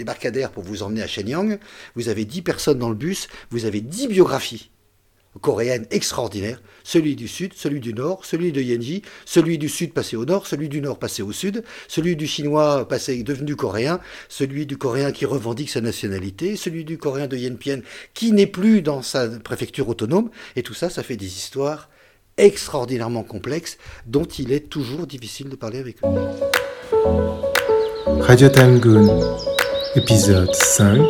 débarcadère pour vous emmener à Shenyang, vous avez 10 personnes dans le bus, vous avez 10 biographies coréennes extraordinaires, celui du sud, celui du nord, celui de Yanji, celui du sud passé au nord, celui du nord passé au sud, celui du chinois passé devenu coréen, celui du coréen qui revendique sa nationalité, celui du coréen de Yanbian qui n'est plus dans sa préfecture autonome, et tout ça, ça fait des histoires extraordinairement complexes dont il est toujours difficile de parler avec eux. Radio Tangun, épisode 5.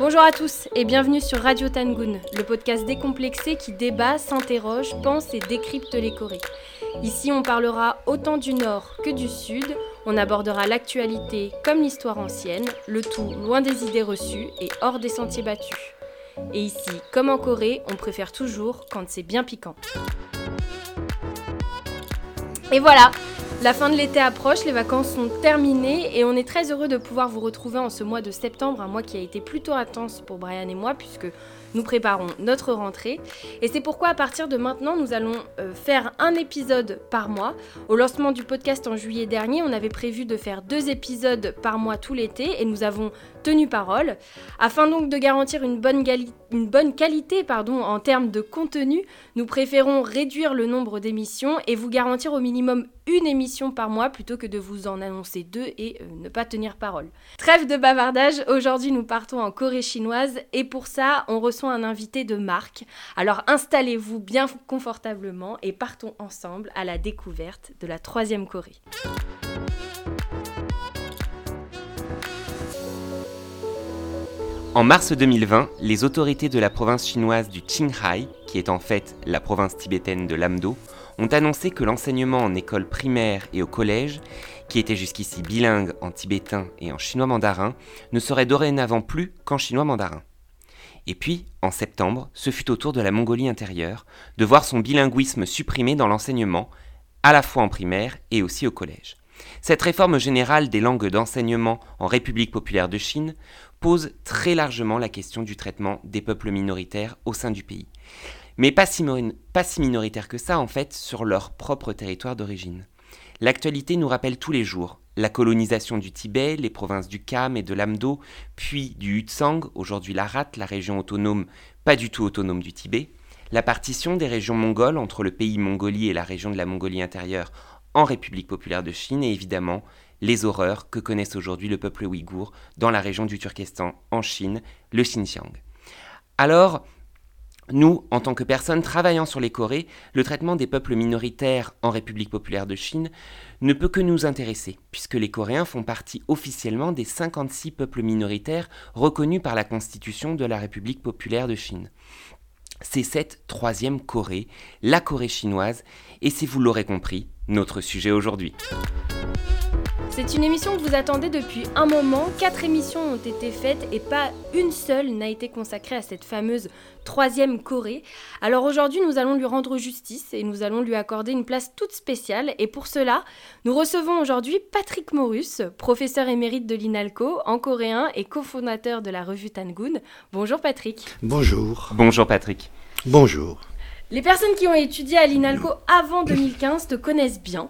Bonjour à tous et bienvenue sur Radio Tangun, le podcast décomplexé qui débat, s'interroge, pense et décrypte les Corées. Ici, on parlera autant du Nord que du Sud, on abordera l'actualité comme l'histoire ancienne, le tout loin des idées reçues et hors des sentiers battus. Et ici, comme en Corée, on préfère toujours quand c'est bien piquant. Et voilà, la fin de l'été approche, les vacances sont terminées et on est très heureux de pouvoir vous retrouver en ce mois de septembre, un mois qui a été plutôt intense pour Brian et moi puisque nous préparons notre rentrée. Et c'est pourquoi à partir de maintenant, nous allons faire un épisode par mois. Au lancement du podcast en juillet dernier, on avait prévu de faire 2 épisodes par mois tout l'été et nous avons tenu parole. Afin donc de garantir une bonne qualité, en termes de contenu, nous préférons réduire le nombre d'émissions et vous garantir au minimum une émission par mois plutôt que de vous en annoncer 2 et ne pas tenir parole. Trêve de bavardage, aujourd'hui nous partons en Corée chinoise et pour ça on reçoit un invité de marque. Alors installez-vous bien confortablement et partons ensemble à la découverte de la 3e Corée. En mars 2020, les autorités de la province chinoise du Qinghai, qui est en fait la province tibétaine de l'Amdo, ont annoncé que l'enseignement en école primaire et au collège, qui était jusqu'ici bilingue en tibétain et en chinois mandarin, ne serait dorénavant plus qu'en chinois mandarin. Et puis, en septembre, ce fut au tour de la Mongolie intérieure de voir son bilinguisme supprimé dans l'enseignement, à la fois en primaire et aussi au collège. Cette réforme générale des langues d'enseignement en République populaire de Chine pose très largement la question du traitement des peuples minoritaires au sein du pays. Mais pas si minoritaires que ça, en fait, sur leur propre territoire d'origine. L'actualité nous rappelle tous les jours la colonisation du Tibet, les provinces du Kham et de l'Amdo, puis du Hutsang, aujourd'hui l'Arat, la région autonome, pas du tout autonome du Tibet, la partition des régions mongoles entre le pays Mongolie et la région de la Mongolie intérieure en République populaire de Chine, et évidemment, les horreurs que connaissent aujourd'hui le peuple ouïghour dans la région du Turkestan en Chine, le Xinjiang. Alors, nous, en tant que personnes travaillant sur les Corées, le traitement des peuples minoritaires en République populaire de Chine ne peut que nous intéresser, puisque les Coréens font partie officiellement des 56 peuples minoritaires reconnus par la Constitution de la République populaire de Chine. C'est cette 3e Corée, la Corée chinoise, et si vous l'aurez compris, notre sujet aujourd'hui. C'est une émission que vous attendez depuis un moment, 4 émissions ont été faites et pas une seule n'a été consacrée à cette fameuse 3e Corée. Alors aujourd'hui, nous allons lui rendre justice et nous allons lui accorder une place toute spéciale. Et pour cela, nous recevons aujourd'hui Patrick Maurus, professeur émérite de l'INALCO en coréen et cofondateur de la revue Tangun. Bonjour Patrick. Bonjour. Bonjour Patrick. Bonjour. Les personnes qui ont étudié à l'INALCO avant 2015 te connaissent bien.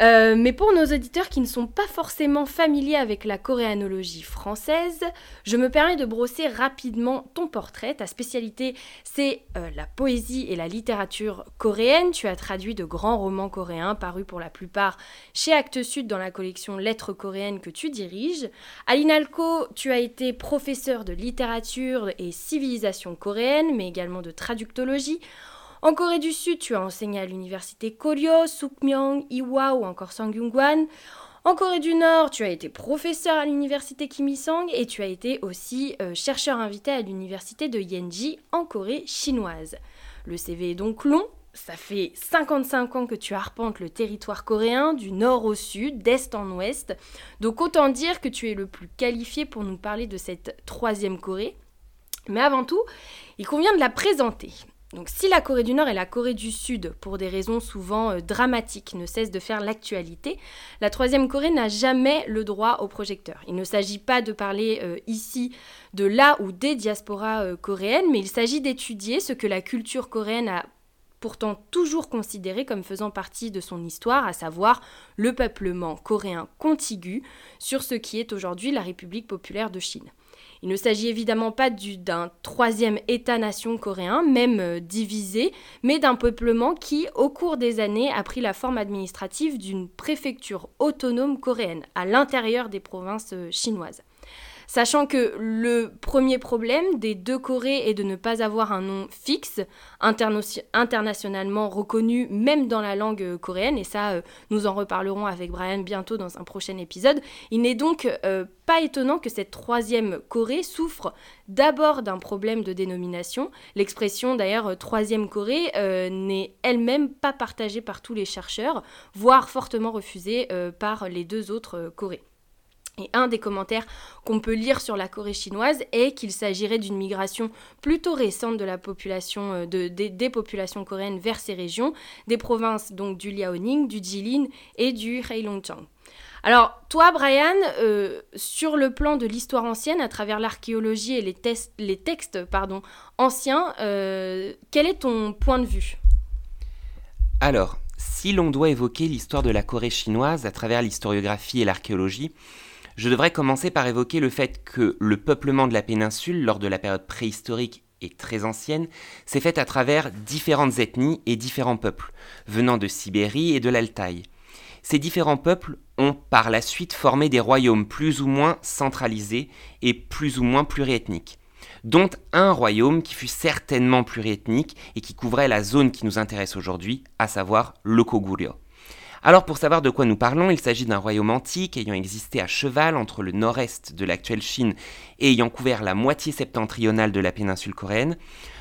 Mais pour nos auditeurs qui ne sont pas forcément familiers avec la coréanologie française, je me permets de brosser rapidement ton portrait. Ta spécialité, c'est la poésie et la littérature coréenne. Tu as traduit de grands romans coréens parus pour la plupart chez Actes Sud dans la collection Lettres coréennes que tu diriges. À l'INALCO, tu as été professeur de littérature et civilisation coréenne, mais également de traductologie. En Corée du Sud, tu as enseigné à l'université Koryo, Sookmyung, Ewha ou encore Sungkyunkwan. En Corée du Nord, tu as été professeur à l'université Kim Il-sung et tu as été aussi chercheur invité à l'université de Yanji en Corée chinoise. Le CV est donc long, ça fait 55 ans que tu arpentes le territoire coréen, du nord au sud, d'est en ouest. Donc autant dire que tu es le plus qualifié pour nous parler de cette 3e Corée. Mais avant tout, il convient de la présenter. Donc si la Corée du Nord et la Corée du Sud, pour des raisons souvent dramatiques, ne cessent de faire l'actualité, la 3e Corée n'a jamais le droit au projecteur. Il ne s'agit pas de parler ici de la ou des diasporas coréennes, mais il s'agit d'étudier ce que la culture coréenne a pourtant toujours considéré comme faisant partie de son histoire, à savoir le peuplement coréen contigu sur ce qui est aujourd'hui la République populaire de Chine. Il ne s'agit évidemment pas d'un troisième État-nation coréen, même divisé, mais d'un peuplement qui, au cours des années, a pris la forme administrative d'une préfecture autonome coréenne à l'intérieur des provinces chinoises. Sachant que le premier problème des deux Corées est de ne pas avoir un nom fixe, internationalement reconnu, même dans la langue coréenne, et ça, nous en reparlerons avec Brian bientôt dans un prochain épisode. Il n'est donc pas étonnant que cette troisième Corée souffre d'abord d'un problème de dénomination. L'expression d'ailleurs « troisième Corée » n'est elle-même pas partagée par tous les chercheurs, voire fortement refusée par les deux autres Corées. Et un des commentaires qu'on peut lire sur la Corée chinoise est qu'il s'agirait d'une migration plutôt récente de la population, des populations coréennes vers ces régions, des provinces donc du Liaoning, du Jilin et du Heilongjiang. Alors, toi, Brian, sur le plan de l'histoire ancienne, à travers l'archéologie et les textes anciens, quel est ton point de vue ? Alors, si l'on doit évoquer l'histoire de la Corée chinoise à travers l'historiographie et l'archéologie, je devrais commencer par évoquer le fait que le peuplement de la péninsule, lors de la période préhistorique et très ancienne, s'est fait à travers différentes ethnies et différents peuples, venant de Sibérie et de l'Altaï. Ces différents peuples ont par la suite formé des royaumes plus ou moins centralisés et plus ou moins pluriethniques, dont un royaume qui fut certainement pluriethnique et qui couvrait la zone qui nous intéresse aujourd'hui, à savoir le Koguryo. Alors pour savoir de quoi nous parlons, il s'agit d'un royaume antique ayant existé à cheval entre le nord-est de l'actuelle Chine et ayant couvert la moitié septentrionale de la péninsule coréenne.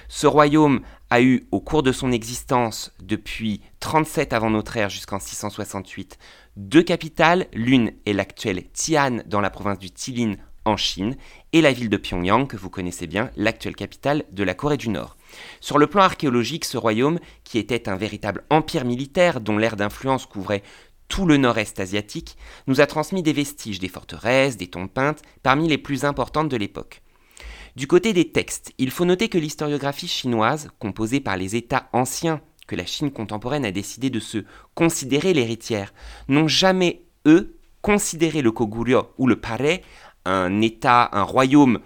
Ce royaume a eu, au cours de son existence, depuis 37 avant notre ère jusqu'en 668, deux capitales, l'une est l'actuelle Tian dans la province du Jilin en Chine et la ville de Pyongyang que vous connaissez bien, l'actuelle capitale de la Corée du Nord. Sur le plan archéologique, ce royaume, qui était un véritable empire militaire dont l'aire d'influence couvrait tout le nord-est asiatique, nous a transmis des vestiges, des forteresses, des tombes peintes, parmi les plus importantes de l'époque. Du côté des textes, il faut noter que l'historiographie chinoise, composée par les États anciens que la Chine contemporaine a décidé de se considérer l'héritière, n'ont jamais, eux, considéré le Koguryo ou le Pare, un État, un royaume,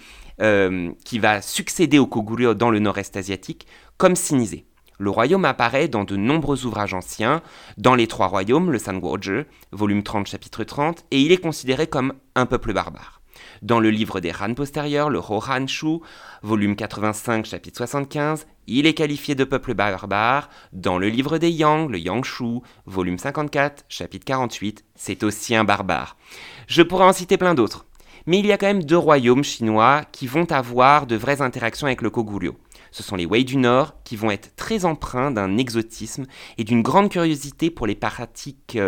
qui va succéder au Koguryo dans le nord-est asiatique, comme sinisé. Le royaume apparaît dans de nombreux ouvrages anciens, dans les Trois Royaumes, le Sanguozhi, volume 30, chapitre 30, et il est considéré comme un peuple barbare. Dans le livre des Han postérieurs, le Hou Han Shu, volume 85, chapitre 75, il est qualifié de peuple barbare. Dans le livre des Yang, le Yang Shu, volume 54, chapitre 48, c'est aussi un barbare. Je pourrais en citer plein d'autres. Mais il y a quand même deux royaumes chinois qui vont avoir de vraies interactions avec le Koguryo. Ce sont les Wei du Nord qui vont être très empreints d'un exotisme et d'une grande curiosité pour les pratiques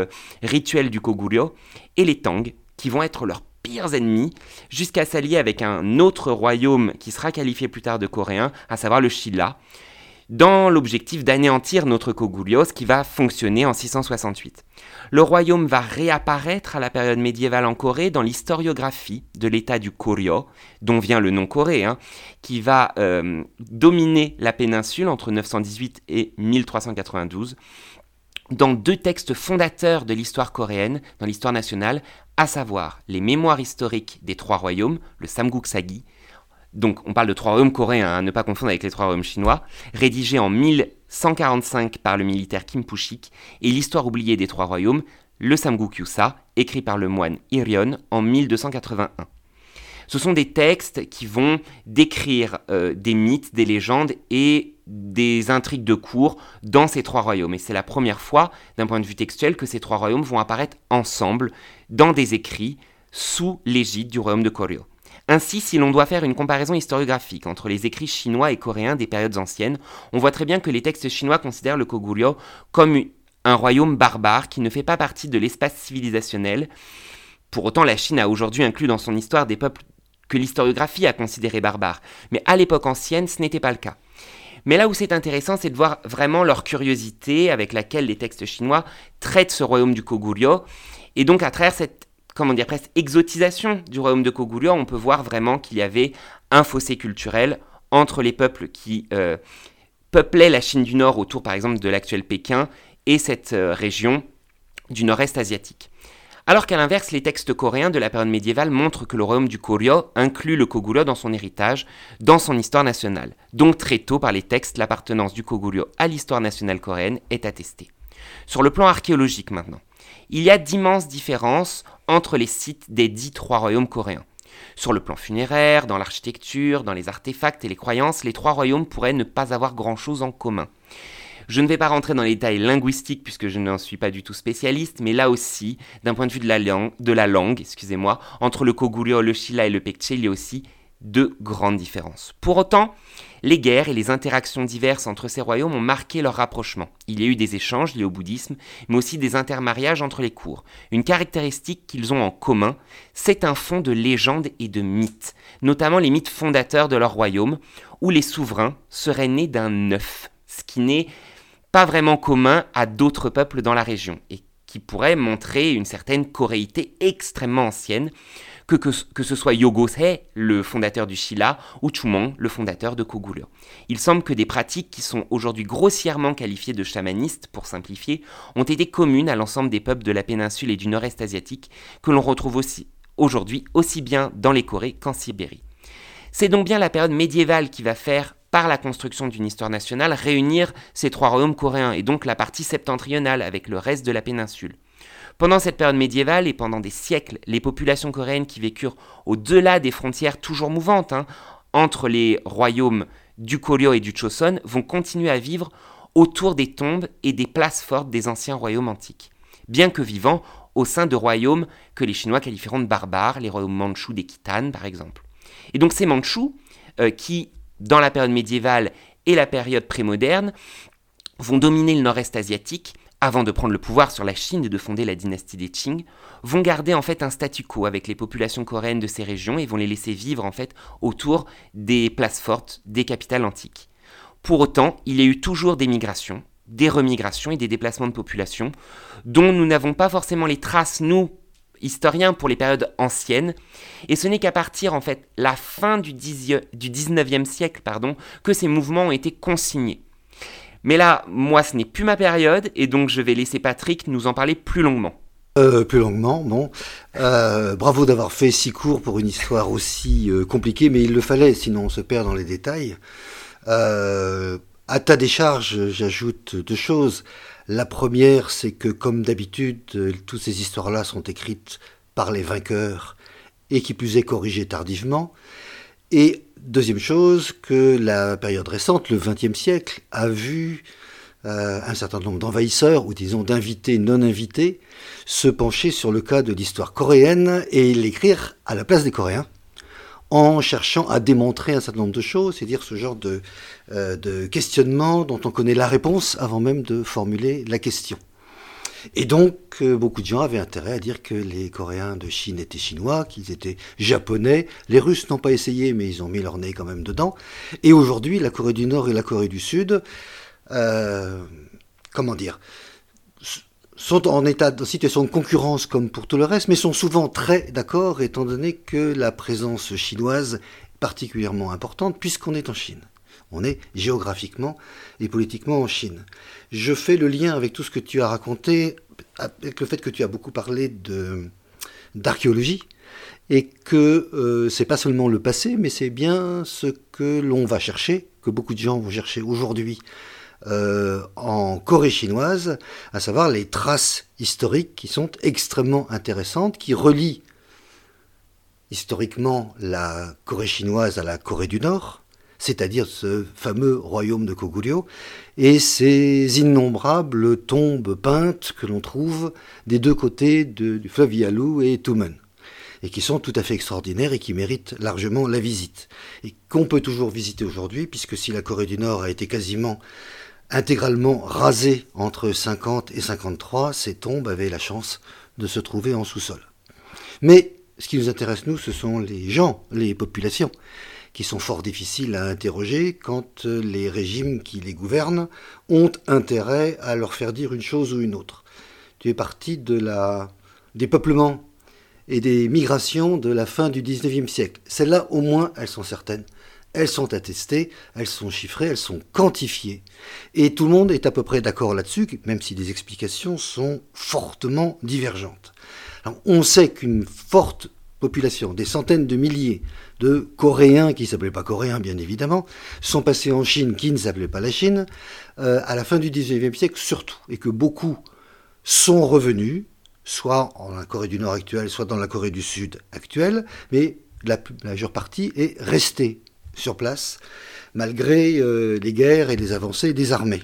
rituelles du Koguryo, et les Tang qui vont être leurs pires ennemis jusqu'à s'allier avec un autre royaume qui sera qualifié plus tard de coréen, à savoir le Shilla, dans l'objectif d'anéantir notre Koguryo, ce qui va fonctionner en 668. Le royaume va réapparaître à la période médiévale en Corée dans l'historiographie de l'état du Koryo, dont vient le nom coréen, qui va dominer la péninsule entre 918 et 1392, dans deux textes fondateurs de l'histoire coréenne, dans l'histoire nationale, à savoir les mémoires historiques des Trois Royaumes, le Samguk Sagi. Donc on parle de Trois Royaumes coréens, à ne pas confondre avec les Trois Royaumes chinois, rédigé en 1145 par le militaire Kim Puchik, et l'histoire oubliée des Trois Royaumes, le Samgukyusa, écrit par le moine Iryon en 1281. Ce sont des textes qui vont décrire des mythes, des légendes et des intrigues de cour dans ces trois royaumes. Et c'est la première fois, d'un point de vue textuel, que ces trois royaumes vont apparaître ensemble dans des écrits sous l'égide du royaume de Koryo. Ainsi, si l'on doit faire une comparaison historiographique entre les écrits chinois et coréens des périodes anciennes, on voit très bien que les textes chinois considèrent le Koguryo comme un royaume barbare qui ne fait pas partie de l'espace civilisationnel. Pour autant, la Chine a aujourd'hui inclus dans son histoire des peuples que l'historiographie a considérés barbares. Mais à l'époque ancienne, ce n'était pas le cas. Mais là où c'est intéressant, c'est de voir vraiment leur curiosité avec laquelle les textes chinois traitent ce royaume du Koguryo. Et donc, à travers cette presque exotisation du royaume de Koguryo, on peut voir vraiment qu'il y avait un fossé culturel entre les peuples qui peuplaient la Chine du Nord autour par exemple de l'actuel Pékin et cette région du nord-est asiatique. Alors qu'à l'inverse, les textes coréens de la période médiévale montrent que le royaume du Koryo inclut le Koguryo dans son héritage, dans son histoire nationale. Donc très tôt par les textes, l'appartenance du Koguryo à l'histoire nationale coréenne est attestée. Sur le plan archéologique maintenant, il y a d'immenses différences entre les sites des 3 royaumes coréens. Sur le plan funéraire, dans l'architecture, dans les artefacts et les croyances, les 3 royaumes pourraient ne pas avoir grand-chose en commun. Je ne vais pas rentrer dans les détails linguistiques puisque je n'en suis pas du tout spécialiste, mais là aussi, d'un point de vue de la langue, entre le Koguryo, le Shilla et le Pekche, il y a aussi 2 grandes différences. Pour autant, les guerres et les interactions diverses entre ces royaumes ont marqué leur rapprochement. Il y a eu des échanges liés au bouddhisme, mais aussi des intermariages entre les cours. Une caractéristique qu'ils ont en commun, c'est un fond de légendes et de mythes, notamment les mythes fondateurs de leur royaume, où les souverains seraient nés d'un œuf, ce qui n'est pas vraiment commun à d'autres peuples dans la région, et qui pourrait montrer une certaine coréité extrêmement ancienne, que ce soit Yogosei, le fondateur du Shilla, ou Chumong, le fondateur de Koguryo. Il semble que des pratiques qui sont aujourd'hui grossièrement qualifiées de chamanistes, pour simplifier, ont été communes à l'ensemble des peuples de la péninsule et du nord-est asiatique, que l'on retrouve aussi aujourd'hui aussi bien dans les Corées qu'en Sibérie. C'est donc bien la période médiévale qui va faire, par la construction d'une histoire nationale, réunir ces 3 royaumes coréens, et donc la partie septentrionale avec le reste de la péninsule. Pendant cette période médiévale et pendant des siècles, les populations coréennes qui vécurent au-delà des frontières toujours mouvantes entre les royaumes du Koryo et du Choson vont continuer à vivre autour des tombes et des places fortes des anciens royaumes antiques, bien que vivant au sein de royaumes que les Chinois qualifieront de barbares, les royaumes mandchous des Khitans par exemple. Et donc ces mandchous qui, dans la période médiévale et la période prémoderne, vont dominer le nord-est asiatique, avant de prendre le pouvoir sur la Chine et de fonder la dynastie des Qing, vont garder en fait un statu quo avec les populations coréennes de ces régions et vont les laisser vivre en fait autour des places fortes, des capitales antiques. Pour autant, il y a eu toujours des migrations, des remigrations et des déplacements de population, dont nous n'avons pas forcément les traces, nous, historiens, pour les périodes anciennes, et ce n'est qu'à partir en fait la fin du 19e siècle que ces mouvements ont été consignés. Mais là, moi, ce n'est plus ma période, et donc je vais laisser Patrick nous en parler plus longuement. Plus longuement, non. Bravo d'avoir fait si court pour une histoire aussi compliquée, mais il le fallait, sinon on se perd dans les détails. À ta décharge, j'ajoute 2 choses. La première, c'est que, comme d'habitude, toutes ces histoires-là sont écrites par les vainqueurs, et qui plus est corrigées tardivement. Et deuxième chose, que la période récente, le XXe siècle, a vu un certain nombre d'envahisseurs, ou disons d'invités non invités, se pencher sur le cas de l'histoire coréenne et l'écrire à la place des Coréens, en cherchant à démontrer un certain nombre de choses, c'est-à-dire ce genre de questionnement dont on connaît la réponse avant même de formuler la question. Et donc, beaucoup de gens avaient intérêt à dire que les Coréens de Chine étaient chinois, qu'ils étaient japonais. Les Russes n'ont pas essayé, mais ils ont mis leur nez quand même dedans. Et aujourd'hui, la Corée du Nord et la Corée du Sud, sont en situation de concurrence comme pour tout le reste, mais sont souvent très d'accord, étant donné que la présence chinoise est particulièrement importante, puisqu'on est en Chine. On est géographiquement et politiquement en Chine. Je fais le lien avec tout ce que tu as raconté, avec le fait que tu as beaucoup parlé d'archéologie, et que c'est pas seulement le passé, mais c'est bien ce que l'on va chercher, que beaucoup de gens vont chercher aujourd'hui en Corée chinoise, à savoir les traces historiques qui sont extrêmement intéressantes, qui relient historiquement la Corée chinoise à la Corée du Nord, c'est-à-dire ce fameux royaume de Koguryo, et ces innombrables tombes peintes que l'on trouve des 2 côtés du fleuve Yalu et Tumen, et qui sont tout à fait extraordinaires et qui méritent largement la visite, et qu'on peut toujours visiter aujourd'hui, puisque si la Corée du Nord a été quasiment intégralement rasée entre 50 et 53, ces tombes avaient la chance de se trouver en sous-sol. Mais ce qui nous intéresse, nous, ce sont les gens, les populations, qui sont fort difficiles à interroger quand les régimes qui les gouvernent ont intérêt à leur faire dire une chose ou une autre. Tu es parti des peuplements et des migrations de la fin du 19e siècle. Celles-là, au moins, elles sont certaines. Elles sont attestées, elles sont chiffrées, elles sont quantifiées. Et tout le monde est à peu près d'accord là-dessus, même si les explications sont fortement divergentes. Alors, on sait qu'une forte population, des centaines de milliers de Coréens, qui ne s'appelaient pas Coréens bien évidemment, sont passés en Chine, qui ne s'appelait pas la Chine, à la fin du XIXe siècle surtout, et que beaucoup sont revenus, soit en la Corée du Nord actuelle, soit dans la Corée du Sud actuelle, mais la majeure partie est restée sur place, malgré les guerres et les avancées des armées.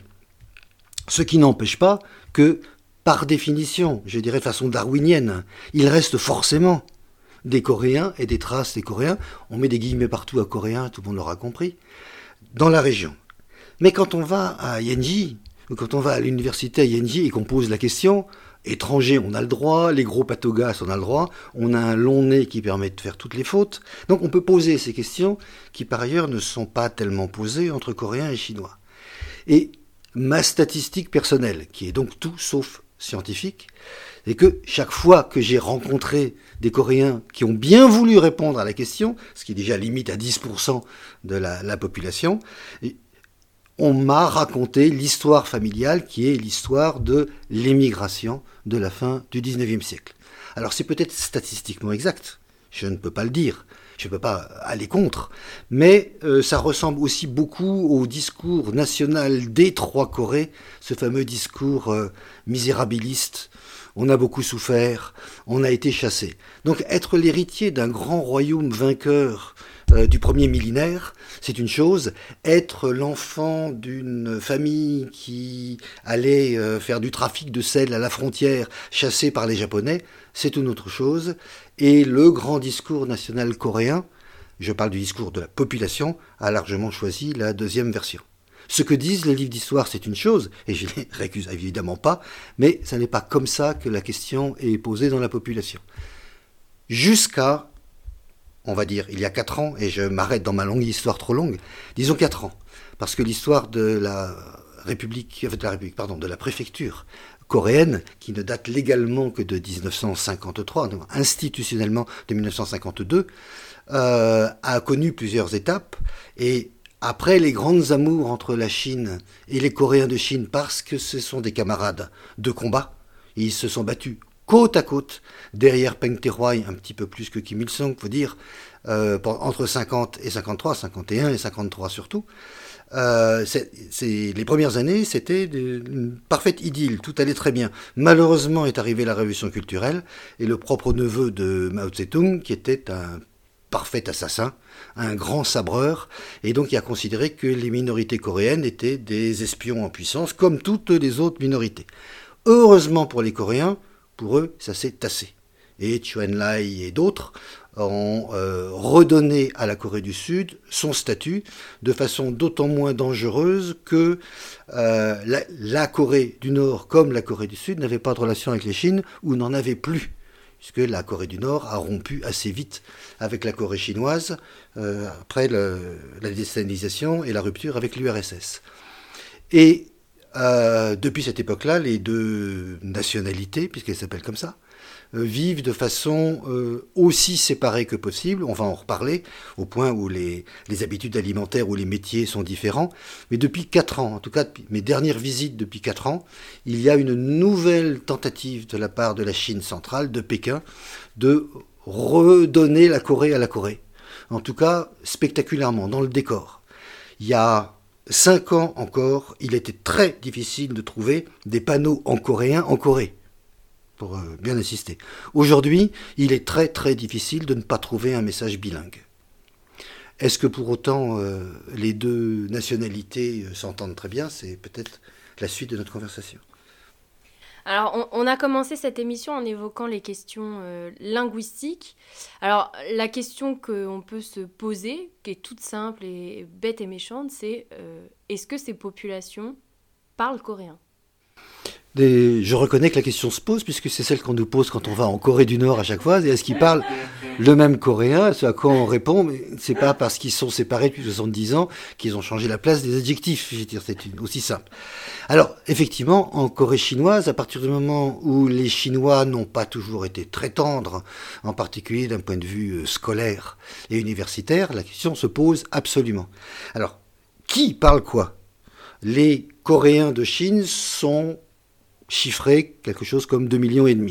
Ce qui n'empêche pas que, par définition, je dirais de façon darwinienne, il reste forcément des Coréens et des traces des Coréens. On met des guillemets partout à Coréens, tout le monde l'aura compris, dans la région. Mais quand on va à Yanji, ou quand on va à l'université à Yanji et qu'on pose la question, étrangers on a le droit, les gros patogas on a le droit, on a un long nez qui permet de faire toutes les fautes, donc on peut poser ces questions qui par ailleurs ne sont pas tellement posées entre Coréens et Chinois. Et ma statistique personnelle, qui est donc tout sauf scientifique, c'est que chaque fois que j'ai rencontré des Coréens qui ont bien voulu répondre à la question, ce qui est déjà limite à 10% de la population, on m'a raconté l'histoire familiale qui est l'histoire de l'émigration de la fin du XIXe siècle. Alors c'est peut-être statistiquement exact, je ne peux pas le dire, je ne peux pas aller contre, mais ça ressemble aussi beaucoup au discours national des trois Corées, ce fameux discours misérabiliste. On a beaucoup souffert, on a été chassé. Donc être l'héritier d'un grand royaume vainqueur du premier millénaire, c'est une chose. Être l'enfant d'une famille qui allait faire du trafic de sel à la frontière, chassée par les Japonais, c'est une autre chose. Et le grand discours national coréen, je parle du discours de la population, a largement choisi la deuxième version. Ce que disent les livres d'histoire, c'est une chose, et je ne les récuse évidemment pas, mais ce n'est pas comme ça que la question est posée dans la population. Jusqu'à, on va dire, il y a 4 ans, et je m'arrête dans ma longue histoire trop longue, disons 4 ans, parce que l'histoire de la préfecture coréenne, qui ne date légalement que de 1953, donc institutionnellement de 1952, a connu plusieurs étapes, et après les grandes amours entre la Chine et les Coréens de Chine, parce que ce sont des camarades de combat, ils se sont battus côte à côte, derrière Peng Terhoi, un petit peu plus que Kim Il-sung, faut dire, entre 50 et 53, 51 et 53 surtout. Les premières années, c'était une parfaite idylle, tout allait très bien. Malheureusement est arrivée la révolution culturelle, et le propre neveu de Mao Tse-tung, qui était un parfait assassin, un grand sabreur, et donc il a considéré que les minorités coréennes étaient des espions en puissance, comme toutes les autres minorités. Heureusement pour les Coréens, pour eux, ça s'est tassé. Et Chou En-lai et d'autres ont redonné à la Corée du Sud son statut de façon d'autant moins dangereuse que la Corée du Nord, comme la Corée du Sud, n'avait pas de relation avec les Chines, ou n'en avait plus, puisque la Corée du Nord a rompu assez vite avec la Corée chinoise après la déstalinisation et la rupture avec l'URSS. Et depuis cette époque-là, les deux nationalités, puisqu'elles s'appellent comme ça, vivent de façon aussi séparée que possible. On va en reparler, au point où les habitudes alimentaires ou les métiers sont différents. Mais depuis 4 ans, en tout cas mes dernières visites depuis 4 ans, il y a une nouvelle tentative de la part de la Chine centrale, de Pékin, de redonner la Corée à la Corée. En tout cas, spectaculairement, dans le décor. Il y a 5 ans encore, il était très difficile de trouver des panneaux en coréen en Corée. Pour bien insister. Aujourd'hui, il est très très difficile de ne pas trouver un message bilingue. Est-ce que pour autant les deux nationalités s'entendent très bien ? C'est peut-être la suite de notre conversation. Alors, on a commencé cette émission en évoquant les questions linguistiques. Alors, la question qu'on peut se poser, qui est toute simple et bête et méchante, c'est est-ce que ces populations parlent coréen ? Je reconnais que la question se pose, puisque c'est celle qu'on nous pose quand on va en Corée du Nord à chaque fois. Est-ce qu'ils parlent le même coréen? Ce à quoi on répond, mais c'est pas parce qu'ils sont séparés depuis 70 ans qu'ils ont changé la place des adjectifs. Je veux dire, c'est aussi simple. Alors, effectivement, en Corée chinoise, à partir du moment où les Chinois n'ont pas toujours été très tendres, en particulier d'un point de vue scolaire et universitaire, la question se pose absolument. Alors, qui parle quoi? Les Coréens de Chine sont chiffré quelque chose comme 2,5 millions.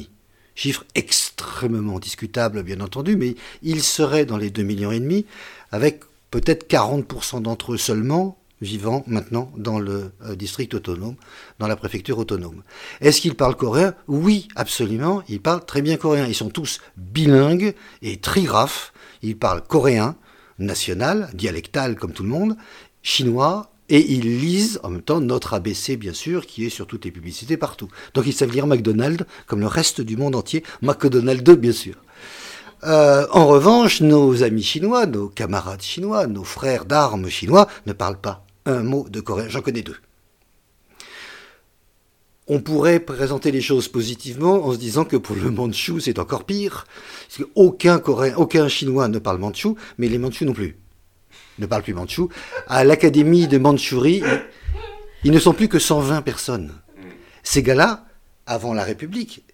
Chiffre extrêmement discutable, bien entendu, mais ils seraient dans les 2,5 millions, avec peut-être 40% d'entre eux seulement vivant maintenant dans le district autonome, dans la préfecture autonome. Est-ce qu'ils parlent coréen? Oui, absolument, ils parlent très bien coréen. Ils sont tous bilingues et trigraphes. Ils parlent coréen, national, dialectal comme tout le monde, chinois, et ils lisent en même temps notre ABC, bien sûr, qui est sur toutes les publicités partout. Donc ils savent lire McDonald's, comme le reste du monde entier, McDonald's, bien sûr. En revanche, nos amis chinois, nos camarades chinois, nos frères d'armes chinois ne parlent pas un mot de coréen. J'en connais 2. On pourrait présenter les choses positivement en se disant que pour le mandchou, c'est encore pire. Parce qu'aucun coréen, aucun chinois ne parle mandchou, mais les mandchous non plus. Ne parle plus mandchou. À l'académie de Mandchourie, ils ne sont plus que 120 personnes. Ces gars-là, avant la République,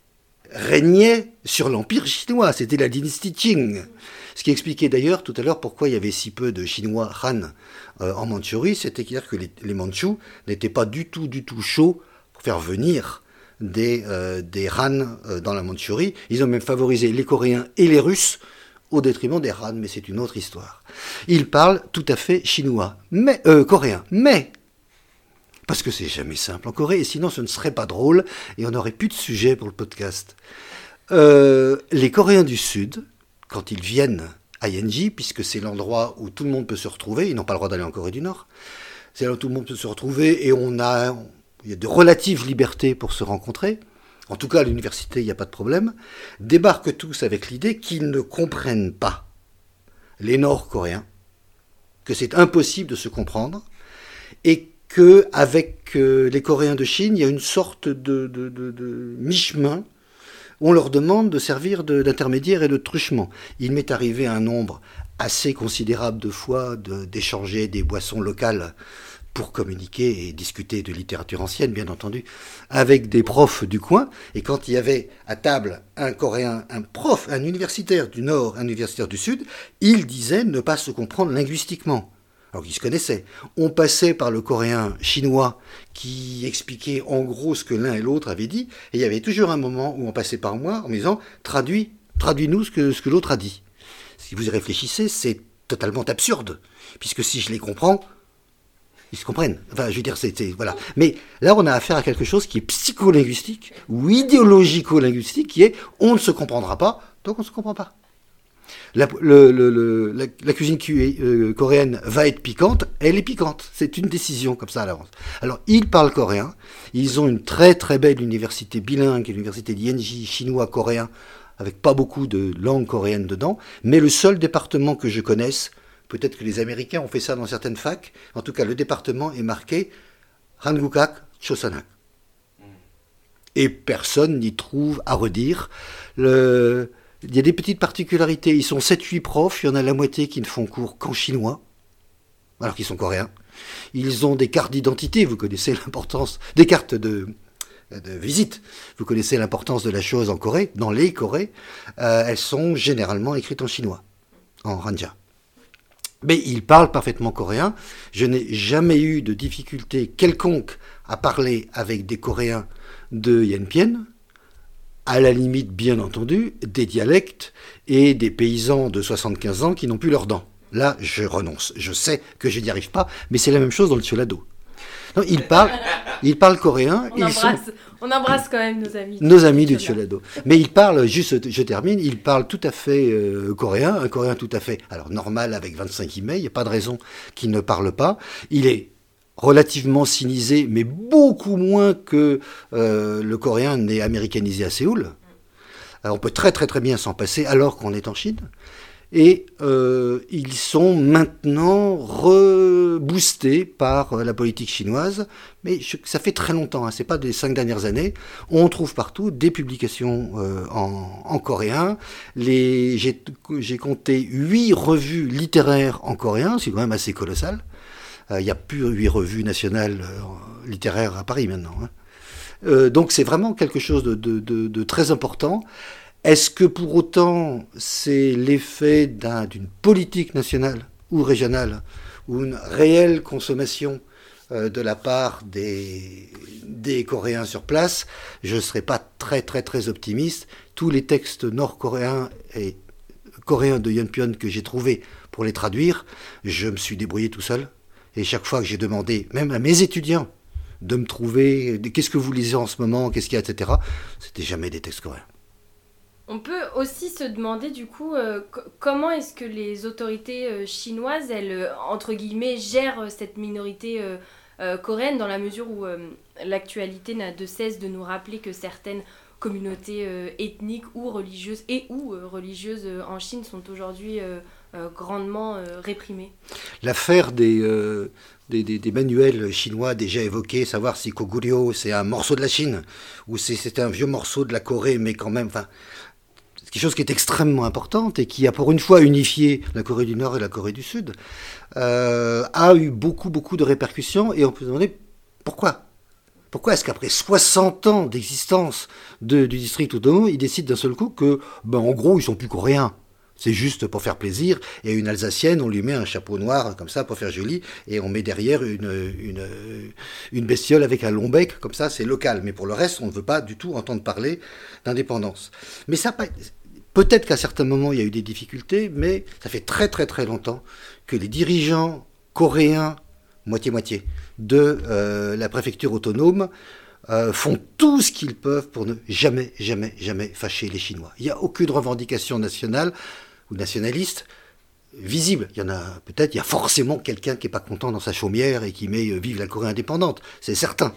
régnaient sur l'Empire chinois. C'était la dynastie Qing. Ce qui expliquait d'ailleurs tout à l'heure pourquoi il y avait si peu de Chinois Han en Mandchourie. C'était clair que les Mandchous n'étaient pas du tout chauds pour faire venir des Han dans la Mandchourie. Ils ont même favorisé les Coréens et les Russes au détriment des Han, mais c'est une autre histoire. Ils parlent tout à fait chinois, mais coréen, mais parce que c'est jamais simple en Corée, et sinon ce ne serait pas drôle, et on n'aurait plus de sujet pour le podcast. Les Coréens du Sud, quand ils viennent à Yanji, puisque c'est l'endroit où tout le monde peut se retrouver, ils n'ont pas le droit d'aller en Corée du Nord, c'est là où tout le monde peut se retrouver, et il y a de relatives libertés pour se rencontrer. En tout cas, à l'université, il n'y a pas de problème, débarquent tous avec l'idée qu'ils ne comprennent pas les Nord-Coréens, que c'est impossible de se comprendre, et qu'avec les Coréens de Chine, il y a une sorte de mi-chemin, on leur demande de servir d'intermédiaire et de truchement. Il m'est arrivé un nombre assez considérable de fois d'échanger des boissons locales pour communiquer et discuter de littérature ancienne, bien entendu, avec des profs du coin. Et quand il y avait à table un Coréen, un prof, un universitaire du Nord, un universitaire du Sud, ils disaient ne pas se comprendre linguistiquement. Alors qu'ils se connaissaient. On passait par le Coréen chinois qui expliquait en gros ce que l'un et l'autre avaient dit. Et il y avait toujours un moment où on passait par moi en me disant « traduis-nous ce que l'autre a dit ». Si vous y réfléchissez, c'est totalement absurde, puisque si je les comprends, ils se comprennent. Enfin, je veux dire, voilà. Mais là, on a affaire à quelque chose qui est psycholinguistique ou idéologico-linguistique, qui est on ne se comprendra pas, donc on ne se comprend pas. La cuisine coréenne va être piquante, elle est piquante. C'est une décision comme ça à l'avance. Alors, ils parlent coréen. Ils ont une très très belle université bilingue, l'université de Yanji, chinois-coréen, avec pas beaucoup de langue coréenne dedans. Mais le seul département que je connaisse, peut-être que les Américains ont fait ça dans certaines facs. En tout cas, le département est marqué Hangukak Chosanak. Et personne n'y trouve à redire. Il y a des petites particularités. Ils sont 7-8 profs. Il y en a la moitié qui ne font cours qu'en chinois, alors qu'ils sont coréens. Ils ont des cartes d'identité. Vous connaissez l'importance des cartes de visite. Vous connaissez l'importance de la chose en Corée, dans les Corées. Elles sont généralement écrites en chinois, en hanja. Mais ils parlent parfaitement coréen. Je n'ai jamais eu de difficulté quelconque à parler avec des Coréens de Yanbian, à la limite, bien entendu, des dialectes et des paysans de 75 ans qui n'ont plus leurs dents. Là, je renonce. Je sais que je n'y arrive pas, mais c'est la même chose dans le Tsolado. Non, ils parlent coréen. On embrasse quand même nos amis du Tsolado. Mais ils parlent, juste, je termine, ils parlent tout à fait coréen, un coréen tout à fait normal avec 25 guillemets, il n'y a pas de raison qu'il ne parle pas. Il est relativement sinisé, mais beaucoup moins que le coréen n'est américanisé à Séoul. Alors on peut très très très bien s'en passer alors qu'on est en Chine. et ils sont maintenant reboostés par la politique chinoise, mais ça fait très longtemps, hein, c'est pas des 5 dernières années, on trouve partout des publications en coréen, j'ai compté 8 revues littéraires en coréen, c'est quand même assez colossal, il n'y a plus 8 revues nationales littéraires à Paris maintenant, hein. Donc c'est vraiment quelque chose de très important. Est-ce que pour autant c'est l'effet d'une politique nationale ou régionale ou une réelle consommation de la part des Coréens sur place? Je ne serais pas très très très optimiste. Tous les textes nord-coréens et coréens de Yanbian que j'ai trouvés pour les traduire, je me suis débrouillé tout seul. Et chaque fois que j'ai demandé, même à mes étudiants, de me trouver, qu'est-ce que vous lisez en ce moment, qu'est-ce qu'il y a, etc. C'était jamais des textes coréens. On peut aussi se demander du coup comment est-ce que les autorités chinoises, elles, entre guillemets, gèrent cette minorité coréenne, dans la mesure où l'actualité n'a de cesse de nous rappeler que certaines communautés ethniques ou religieuses en Chine sont aujourd'hui grandement réprimées. L'affaire des manuels chinois déjà évoqués, savoir si Koguryo c'est un morceau de la Chine ou si c'est un vieux morceau de la Corée, mais quand même... C'est quelque chose qui est extrêmement importante et qui a pour une fois unifié la Corée du Nord et la Corée du Sud, a eu beaucoup, beaucoup de répercussions. Et on peut se demander pourquoi est-ce qu'après 60 ans d'existence du district autonome, ils décident d'un seul coup que, en gros, ils sont plus coréens. C'est juste pour faire plaisir. Et une Alsacienne, on lui met un chapeau noir comme ça pour faire joli et on met derrière une bestiole avec un long bec. Comme ça, c'est local. Mais pour le reste, on ne veut pas du tout entendre parler d'indépendance. Mais ça... Peut-être qu'à certains moments, il y a eu des difficultés, mais ça fait très très très longtemps que les dirigeants coréens, moitié-moitié, de la préfecture autonome font tout ce qu'ils peuvent pour ne jamais, jamais, jamais fâcher les Chinois. Il n'y a aucune revendication nationale ou nationaliste visible. Il y en a peut-être, il y a forcément quelqu'un qui n'est pas content dans sa chaumière et qui met « Vive la Corée indépendante », c'est certain.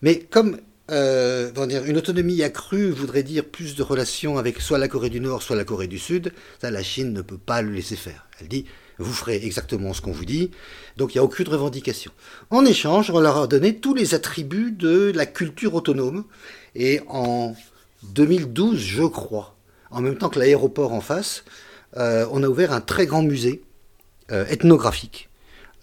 Mais comme... une autonomie accrue voudrait dire plus de relations avec soit la Corée du Nord, soit la Corée du Sud. Ça, la Chine ne peut pas le laisser faire. Elle dit, vous ferez exactement ce qu'on vous dit. Donc, il n'y a aucune revendication. En échange, on leur a donné tous les attributs de la culture autonome. Et en 2012, je crois, en même temps que l'aéroport en face, on a ouvert un très grand musée ethnographique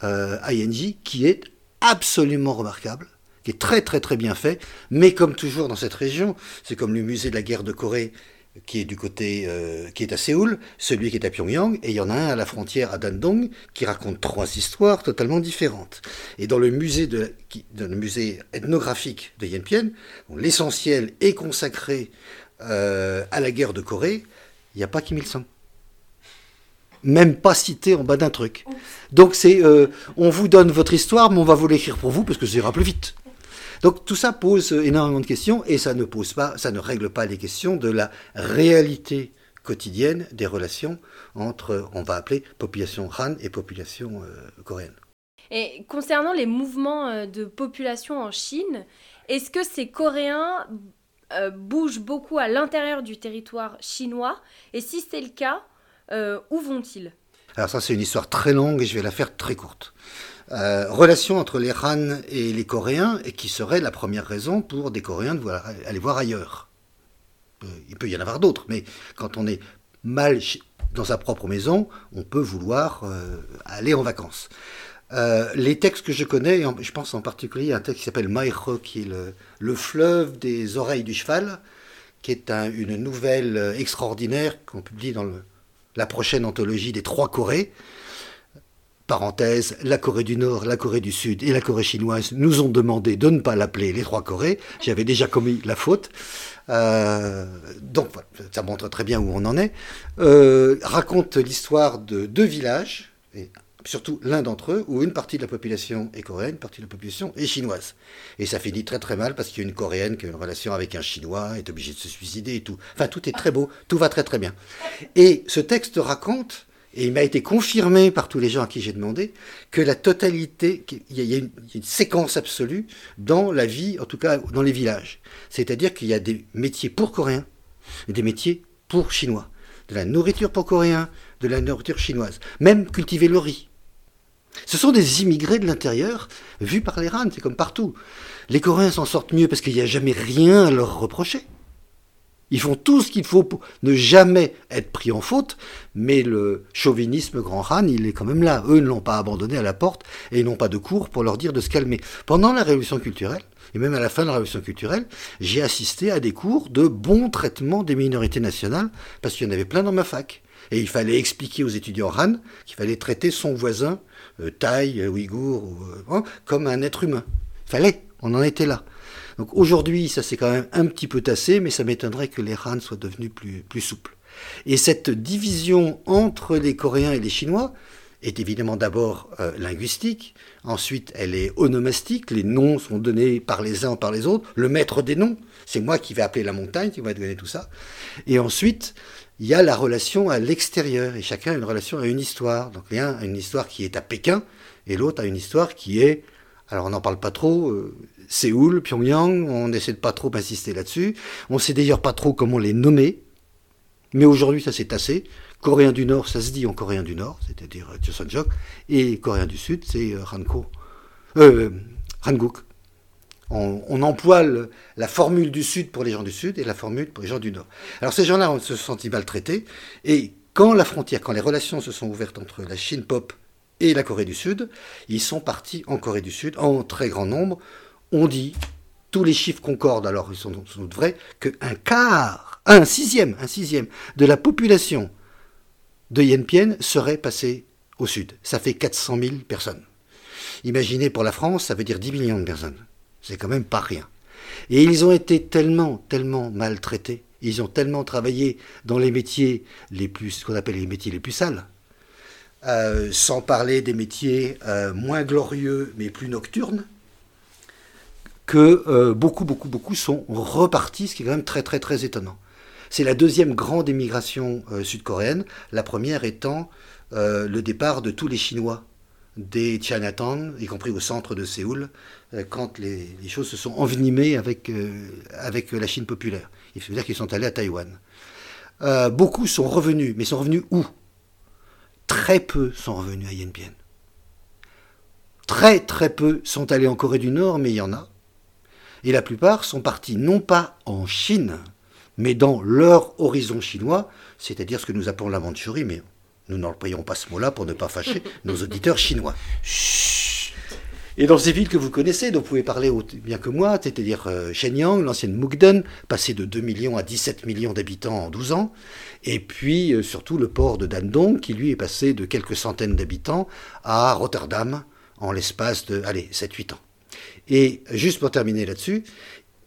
à Yanji, qui est absolument remarquable, qui est très très très bien fait, mais comme toujours dans cette région, c'est comme le musée de la guerre de Corée qui est du côté, qui est à Séoul, celui qui est à Pyongyang, et il y en a un à la frontière à Dandong qui raconte 3 histoires totalement différentes. Et dans le musée dans le musée ethnographique de Yanbian, l'essentiel est consacré à la guerre de Corée. Il n'y a pas Kim Il-sung, même pas cité en bas d'un truc. Donc c'est, on vous donne votre histoire, mais on va vous l'écrire pour vous parce que ça ira plus vite. Donc tout ça pose énormément de questions et ça ne règle pas les questions de la réalité quotidienne des relations entre, on va appeler, population Han et population coréenne. Et concernant les mouvements de population en Chine, est-ce que ces Coréens bougent beaucoup à l'intérieur du territoire chinois? Et si c'est le cas, où vont-ils? Alors ça, c'est une histoire très longue et je vais la faire très courte. Relation entre les Han et les Coréens, et qui serait la première raison pour des Coréens d'aller voir ailleurs. Il peut y en avoir d'autres, mais quand on est mal dans sa propre maison, on peut vouloir aller en vacances. Les textes que je connais, je pense en particulier à un texte qui s'appelle Maïre, qui est le fleuve des oreilles du cheval, qui est une nouvelle extraordinaire qu'on publie dans la prochaine anthologie des 3 Corées. Parenthèse, la Corée du Nord, la Corée du Sud et la Corée chinoise nous ont demandé de ne pas l'appeler les 3 Corées. J'avais déjà commis la faute. Donc, ça montre très bien où on en est. Raconte l'histoire de 2 villages, et surtout l'un d'entre eux, où une partie de la population est coréenne, une partie de la population est chinoise. Et ça finit très très mal parce qu'il y a une Coréenne qui a une relation avec un Chinois, est obligée de se suicider et tout. Enfin, tout est très beau, tout va très très bien. Et ce texte raconte... Et il m'a été confirmé par tous les gens à qui j'ai demandé que la totalité, il y a une séquence absolue dans la vie, en tout cas dans les villages. C'est-à-dire qu'il y a des métiers pour Coréens et des métiers pour Chinois. de la nourriture pour Coréens, de la nourriture chinoise, même cultiver le riz. Ce sont des immigrés de l'intérieur, vus par les Han, c'est comme partout. Les Coréens s'en sortent mieux parce qu'il n'y a jamais rien à leur reprocher. Ils font tout ce qu'il faut pour ne jamais être pris en faute, mais le chauvinisme grand Han, il est quand même là. Eux ne l'ont pas abandonné à la porte et ils n'ont pas de cours pour leur dire de se calmer. Pendant la Révolution culturelle, et même à la fin de la Révolution culturelle, j'ai assisté à des cours de bon traitement des minorités nationales, parce qu'il y en avait plein dans ma fac. Et il fallait expliquer aux étudiants Han qu'il fallait traiter son voisin, Thaï, Ouïghour, comme un être humain. Il fallait, on en était là. Donc aujourd'hui, ça s'est quand même un petit peu tassé, mais ça m'étonnerait que les Han soient devenus plus souples. Et cette division entre les Coréens et les Chinois est évidemment d'abord linguistique, ensuite elle est onomastique, les noms sont donnés par les uns ou par les autres, le maître des noms, c'est moi qui vais appeler la montagne, qui va donner tout ça. Et ensuite, il y a la relation à l'extérieur, et chacun a une relation à une histoire. Donc l'un a une histoire qui est à Pékin, et l'autre a une histoire qui est, alors on n'en parle pas trop, Séoul, Pyongyang, on n'essaie de pas trop insister là-dessus. On ne sait d'ailleurs pas trop comment les nommer, mais aujourd'hui ça s'est tassé. Coréen du Nord, ça se dit en Coréen du Nord, c'est-à-dire Chosunjok, et Coréen du Sud, c'est Hanguk. On emploie la formule du Sud pour les gens du Sud et la formule pour les gens du Nord. Alors ces gens-là se sont sentis maltraités, et quand la frontière, quand les relations se sont ouvertes entre la Chine pop et la Corée du Sud, ils sont partis en Corée du Sud en très grand nombre. On dit, tous les chiffres concordent, alors ils sont vrais, qu'un quart, un sixième de la population de Yanbian serait passée au sud. Ça fait 400 000 personnes. Imaginez pour la France, ça veut dire 10 millions de personnes. C'est quand même pas rien. Et ils ont été tellement maltraités. Ils ont tellement travaillé dans les métiers les plus, ce qu'on appelle les métiers les plus sales. Sans parler des métiers moins glorieux mais plus nocturnes, que beaucoup sont repartis, ce qui est quand même très étonnant. C'est la deuxième grande émigration sud-coréenne, la première étant le départ de tous les Chinois des Chinatown, y compris au centre de Séoul, quand les choses se sont envenimées avec la Chine populaire. Il faut dire qu'ils sont allés à Taïwan. Beaucoup sont revenus, mais sont revenus où ? Très peu sont revenus à Yanbian. Très peu sont allés en Corée du Nord, mais il y en a. Et la plupart sont partis non pas en Chine, mais dans leur horizon chinois, c'est-à-dire ce que nous appelons la Mandchourie, mais nous n'employons pas ce mot-là pour ne pas fâcher nos auditeurs chinois. Chut. Et dans ces villes que vous connaissez, dont vous pouvez parler bien que moi, c'est-à-dire Shenyang, l'ancienne Mukden, passée de 2 millions à 17 millions d'habitants en 12 ans, et puis surtout le port de Dandong, qui lui est passé de quelques centaines d'habitants à Rotterdam, en l'espace de 7-8 ans. Et juste pour terminer là-dessus,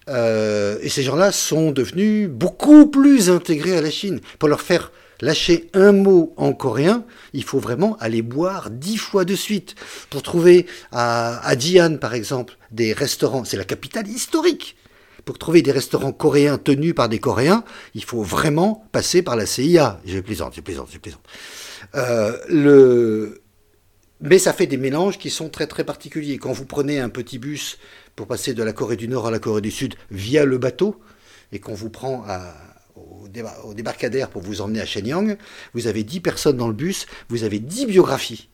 et ces gens-là sont devenus beaucoup plus intégrés à la Chine. Pour leur faire lâcher un mot en coréen, il faut vraiment aller boire 10 fois de suite. Pour trouver à Jian, par exemple, des restaurants, c'est la capitale historique. Pour trouver des restaurants coréens tenus par des Coréens, il faut vraiment passer par la CIA. Je plaisante. Mais ça fait des mélanges qui sont très particuliers. Quand vous prenez un petit bus pour passer de la Corée du Nord à la Corée du Sud via le bateau, et qu'on vous prend au débarcadère pour vous emmener à Shenyang, vous avez 10 personnes dans le bus, vous avez 10 biographies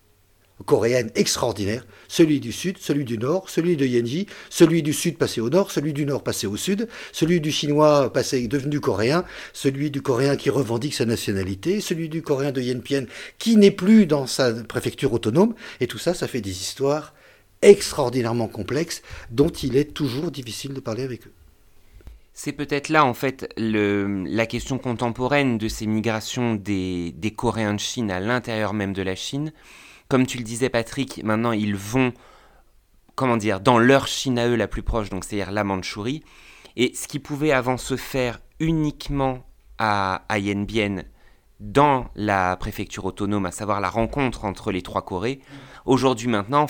coréennes extraordinaires, celui du Sud, celui du Nord, celui de Yanji, celui du Sud passé au Nord, celui du Nord passé au Sud, celui du Chinois devenu Coréen, celui du Coréen qui revendique sa nationalité, celui du Coréen de Yanbian qui n'est plus dans sa préfecture autonome, et tout ça, ça fait des histoires extraordinairement complexes dont il est toujours difficile de parler avec eux. C'est peut-être là, en fait, la question contemporaine de ces migrations des Coréens de Chine à l'intérieur même de la Chine. Comme tu le disais, Patrick, maintenant ils vont, dans leur Chine à eux la plus proche, donc c'est-à-dire la Mandchourie. Et ce qui pouvait avant se faire uniquement à Yanbian, dans la préfecture autonome, à savoir la rencontre entre les trois Corées, aujourd'hui maintenant,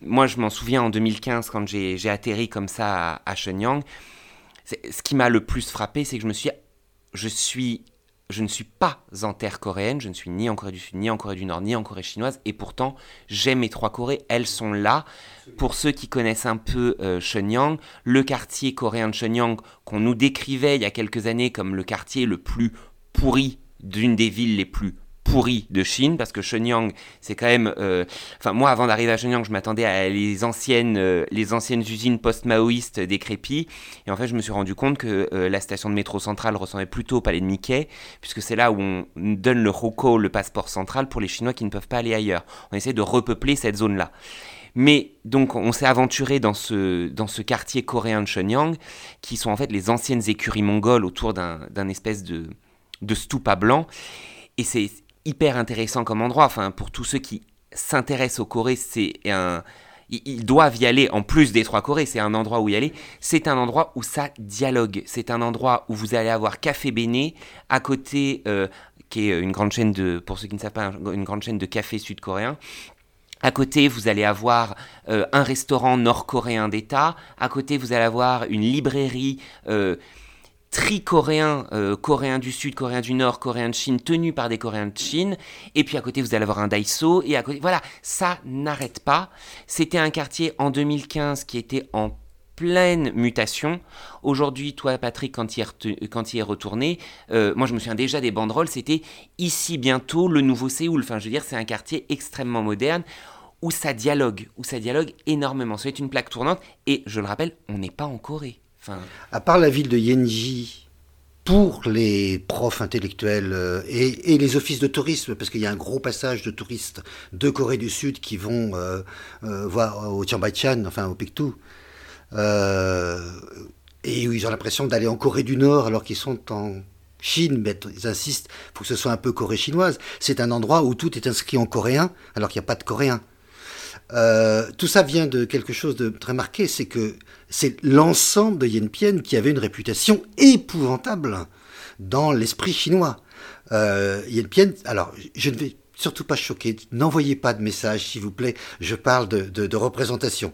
moi je m'en souviens en 2015 quand j'ai atterri comme ça à Shenyang, ce qui m'a le plus frappé, c'est que je ne suis pas en terre coréenne, je ne suis ni en Corée du Sud, ni en Corée du Nord, ni en Corée chinoise, et pourtant, j'ai mes trois Corées, elles sont là. Pour ceux qui connaissent un peu Shenyang, le quartier coréen de Shenyang, qu'on nous décrivait il y a quelques années comme le quartier le plus pourri d'une des villes les plus pourries de Chine, parce que Shenyang, c'est quand même... moi, avant d'arriver à Shenyang, je m'attendais à les anciennes usines post-maoïstes décrépies. Et en fait, je me suis rendu compte que la station de métro centrale ressemblait plutôt au palais de Mickey, puisque c'est là où on donne le Hukou, le passeport central, pour les Chinois qui ne peuvent pas aller ailleurs. On essaie de repeupler cette zone-là. Mais donc on s'est aventuré dans ce quartier coréen de Shenyang, qui sont en fait les anciennes écuries mongoles autour d'un espèce de stupa blanc. Et c'est hyper intéressant comme endroit. Enfin, pour tous ceux qui s'intéressent aux Corées, ils doivent y aller, en plus des trois Corées, c'est un endroit où y aller. C'est un endroit où ça dialogue. C'est un endroit où vous allez avoir Café Bene, à côté, qui est une grande chaîne de, pour ceux qui ne savent pas, une grande chaîne de cafés sud-coréens. À côté, vous allez avoir un restaurant nord-coréen d'État. À côté, vous allez avoir une librairie tri-coréen, coréen du Sud, coréen du Nord, coréen de Chine, tenu par des coréens de Chine. Et puis à côté, vous allez avoir un Daiso. Et à côté, voilà, ça n'arrête pas. C'était un quartier en 2015 qui était en pleine mutation. Aujourd'hui, toi, Patrick, quand il est retourné, moi, je me souviens déjà des banderoles, c'était « Ici bientôt, le nouveau Séoul ». Enfin, je veux dire, c'est un quartier extrêmement moderne où ça dialogue énormément. C'est une plaque tournante et, je le rappelle, on n'est pas en Corée. Enfin... À part la ville de Yanji, pour les profs intellectuels et les offices de tourisme, parce qu'il y a un gros passage de touristes de Corée du Sud qui vont voir au Chambachan, enfin au Pictou, et où ils ont l'impression d'aller en Corée du Nord alors qu'ils sont en Chine, mais ils insistent, il faut que ce soit un peu Corée chinoise. C'est un endroit où tout est inscrit en coréen alors qu'il n'y a pas de coréen. Tout ça vient de quelque chose de très marqué, c'est que c'est l'ensemble de Yanbian qui avait une réputation épouvantable dans l'esprit chinois. Yanbian, alors je ne vais surtout pas choquer, n'envoyez pas de messages, s'il vous plaît, je parle de représentation.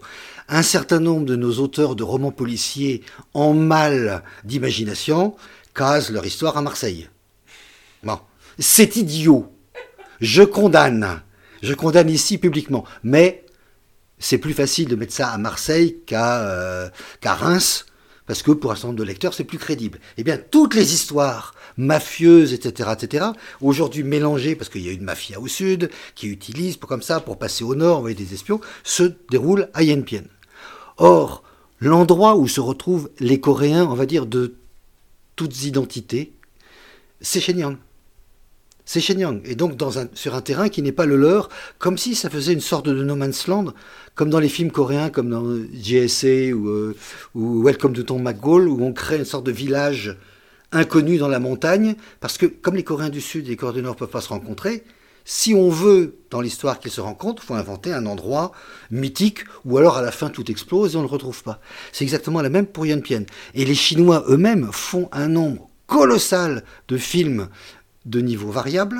Un certain nombre de nos auteurs de romans policiers en mal d'imagination casent leur histoire à Marseille. Bon, c'est idiot. Je condamne ici publiquement, mais c'est plus facile de mettre ça à Marseille qu'à Reims, parce que pour un certain nombre de lecteurs, c'est plus crédible. Eh bien, toutes les histoires mafieuses, etc., aujourd'hui mélangées, parce qu'il y a une mafia au sud, qui utilise comme ça, pour passer au nord, envoyer des espions, se déroulent à Yanbian. Or, l'endroit où se retrouvent les Coréens, on va dire, de toutes identités, c'est Shenyang. C'est Shenyang, et donc sur un terrain qui n'est pas le leur, comme si ça faisait une sorte de no man's land, comme dans les films coréens, comme dans JSA ou Welcome to Tongmagol, où on crée une sorte de village inconnu dans la montagne, parce que comme les Coréens du Sud et les Coréens du Nord ne peuvent pas se rencontrer, si on veut, dans l'histoire, qu'ils se rencontrent, il faut inventer un endroit mythique, ou alors à la fin tout explose et on ne le retrouve pas. C'est exactement la même pour Yanbian. Et les Chinois eux-mêmes font un nombre colossal de films de niveau variable,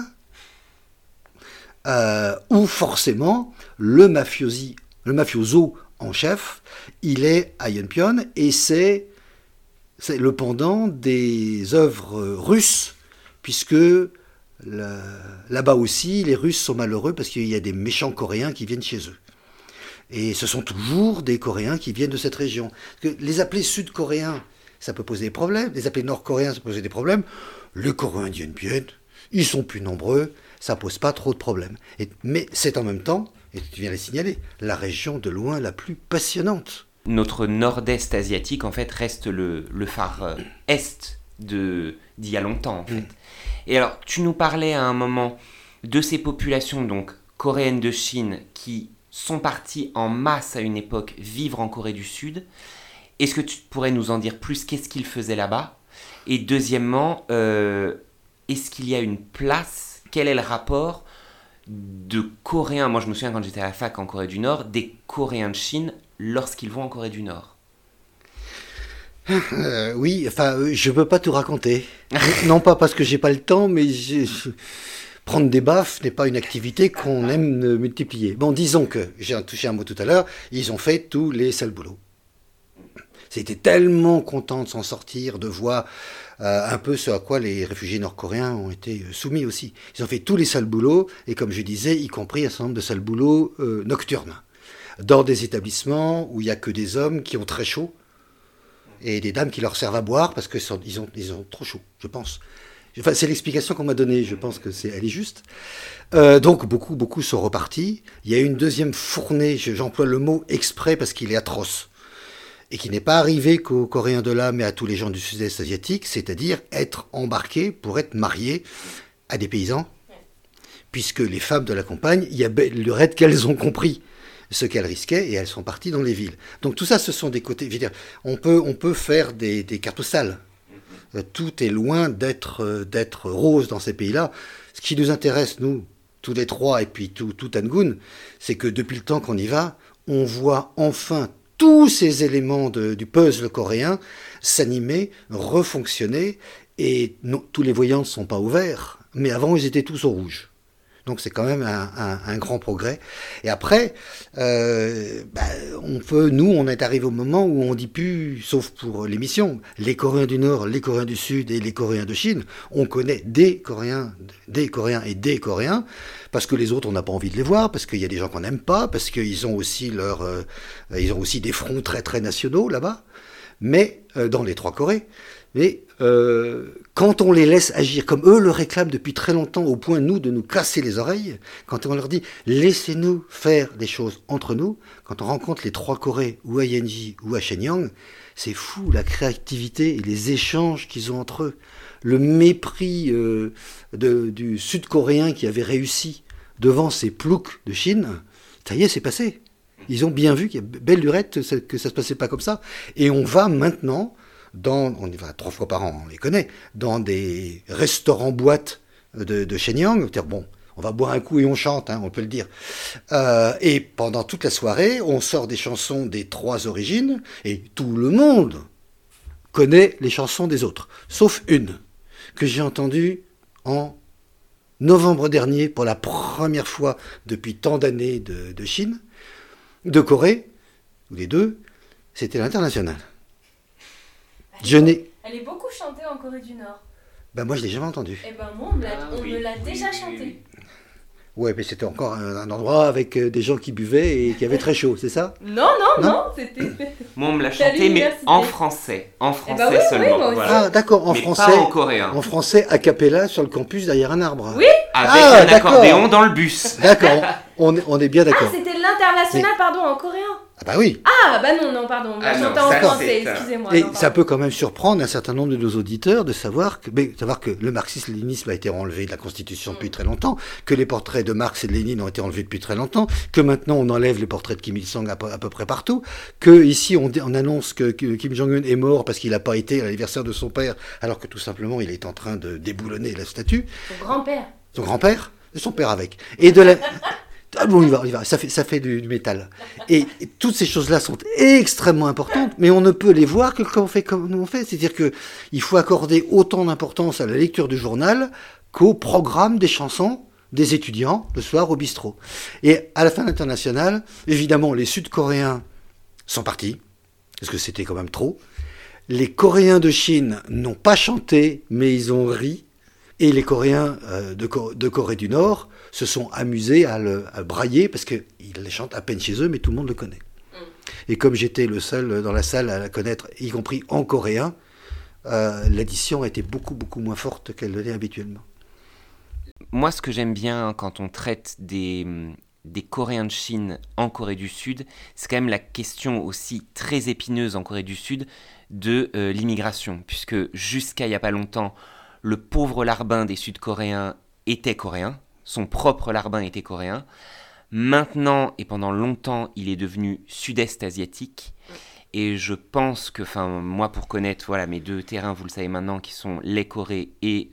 où forcément le mafioso en chef, il est à Yanbian, et c'est le pendant des œuvres russes, puisque là-bas aussi, les Russes sont malheureux parce qu'il y a des méchants Coréens qui viennent chez eux. Et ce sont toujours des Coréens qui viennent de cette région. Parce que les appeler Sud-Coréens, ça peut poser des problèmes. Les appeler Nord-Coréens, ça peut poser des problèmes. Les Coréens de Yanbian, ils sont plus nombreux, ça pose pas trop de problèmes. Mais c'est en même temps, et tu viens de le signaler, la région de loin la plus passionnante. Notre nord-est asiatique, en fait, reste le phare est d'il y a longtemps, en fait. Et alors, tu nous parlais à un moment de ces populations, donc, coréennes de Chine, qui sont parties en masse à une époque vivre en Corée du Sud. Est-ce que tu pourrais nous en dire plus? Qu'est-ce qu'ils faisaient là-bas? Et deuxièmement, est-ce qu'il y a une place? Quel est le rapport de Coréens? Moi, je me souviens quand j'étais à la fac en Corée du Nord, des Coréens de Chine lorsqu'ils vont en Corée du Nord. Oui, enfin, je ne peux pas tout raconter. Non pas parce que je n'ai pas le temps, mais prendre des baffes n'est pas une activité qu'on aime multiplier. Bon, disons que, j'ai touché un mot tout à l'heure, ils ont fait tous les sales boulots. C'était tellement content de s'en sortir, de voir un peu ce à quoi les réfugiés nord-coréens ont été soumis aussi. Ils ont fait tous les sales boulots, et comme je disais, y compris un certain nombre de sales boulots nocturnes, dans des établissements où il n'y a que des hommes qui ont très chaud, et des dames qui leur servent à boire parce qu'ils ont trop chaud, je pense. Enfin, c'est l'explication qu'on m'a donnée, je pense qu'elle est juste. Donc, beaucoup sont repartis. Il y a eu une deuxième fournée, j'emploie le mot exprès parce qu'il est atroce, et qui n'est pas arrivé qu'aux Coréens de là, mais à tous les gens du sud-est asiatique, c'est-à-dire être embarqués pour être mariés à des paysans, puisque les femmes de la campagne, il y a le raid qu'elles ont compris ce qu'elles risquaient, et elles sont parties dans les villes. Donc tout ça, ce sont des côtés... Je veux dire, on peut faire des cartes postales. Tout est loin d'être rose dans ces pays-là. Ce qui nous intéresse, nous, tous les trois, et puis tout Tangun, c'est que depuis le temps qu'on y va, on voit enfin tous ces éléments du puzzle coréen s'animer, refonctionner, et non, tous les voyants ne sont pas ouverts, mais avant, ils étaient tous au rouge. Donc c'est quand même un grand progrès. Et après, on est arrivé au moment où on dit plus, sauf pour l'émission, les Coréens du Nord, les Coréens du Sud et les Coréens de Chine. On connaît des Coréens, parce que les autres on n'a pas envie de les voir, parce qu'il y a des gens qu'on n'aime pas, parce qu'ils ont aussi ils ont aussi des fronts très très nationaux là-bas. Mais dans les trois Corées. Mais quand on les laisse agir, comme eux le réclament depuis très longtemps, au point de nous casser les oreilles, quand on leur dit « laissez-nous faire des choses entre nous », quand on rencontre les trois Corées, ou à Yanji, ou à Shenyang, c'est fou la créativité et les échanges qu'ils ont entre eux. Le mépris du Sud-Coréen qui avait réussi devant ces ploucs de Chine, ça y est, c'est passé. Ils ont bien vu qu'il y a belle lurette que ça ne se passait pas comme ça. Et on va maintenant... on y va 3 fois par an, on les connaît, dans des restaurants-boîtes de Shenyang. Bon, on va boire un coup et on chante, on peut le dire. Et pendant toute la soirée, on sort des chansons des trois origines, et tout le monde connaît les chansons des autres, sauf une, que j'ai entendue en novembre dernier, pour la première fois depuis tant d'années de Corée, ou les deux, c'était l'International. Elle est beaucoup chantée en Corée du Nord. Ben moi je l'ai jamais entendue. Et ben moi on me l'a déjà chantée. Ouais, mais c'était encore un endroit avec des gens qui buvaient et qui avaient très chaud, c'est ça ? Non, c'était... Moi on me l'a chantée, mais en français eh ben oui, seulement. Oui, moi aussi. Voilà. Ah d'accord, mais français. Pas en coréen. En français, a cappella sur le campus derrière un arbre. Oui. Avec un accordéon dans le bus. D'accord, on est bien d'accord. Ah, c'était l'International, mais... pardon, en coréen. Ah bah oui. Ah bah non, pardon, j'entends en français, excusez-moi. Et ça peut quand même surprendre un certain nombre de nos auditeurs de savoir que le marxisme-léninisme a été enlevé de la Constitution depuis très longtemps, que les portraits de Marx et de Lénine ont été enlevés depuis très longtemps, que maintenant on enlève les portraits de Kim Il-sung à peu près partout, que ici on annonce que Kim Jong-un est mort parce qu'il n'a pas été à l'anniversaire de son père, alors que tout simplement il est en train de déboulonner la statue. Son grand-père, son père avec. Et de la... Ah bon, on y va, ça fait du métal. Et toutes ces choses-là sont extrêmement importantes, mais on ne peut les voir que comme on fait. C'est-à-dire qu'il faut accorder autant d'importance à la lecture du journal qu'au programme des chansons des étudiants le soir au bistrot. Et à la fin de l'International, évidemment, les Sud-Coréens sont partis, parce que c'était quand même trop. Les Coréens de Chine n'ont pas chanté, mais ils ont ri. Et les Coréens de Corée du Nord se sont amusés à brailler parce qu'ils les chantent à peine chez eux, mais tout le monde le connaît. Et comme j'étais le seul dans la salle à la connaître, y compris en coréen, l'addition a été beaucoup moins forte qu'elle l'est habituellement. Moi, ce que j'aime bien quand on traite des Coréens de Chine en Corée du Sud, c'est quand même la question aussi très épineuse en Corée du Sud de l'immigration, puisque jusqu'à il n'y a pas longtemps, le pauvre larbin des Sud-Coréens était coréen, son propre larbin était coréen. Maintenant et pendant longtemps, il est devenu sud-est asiatique. Et je pense que, moi pour connaître mes deux terrains, vous le savez maintenant, qui sont les Corées et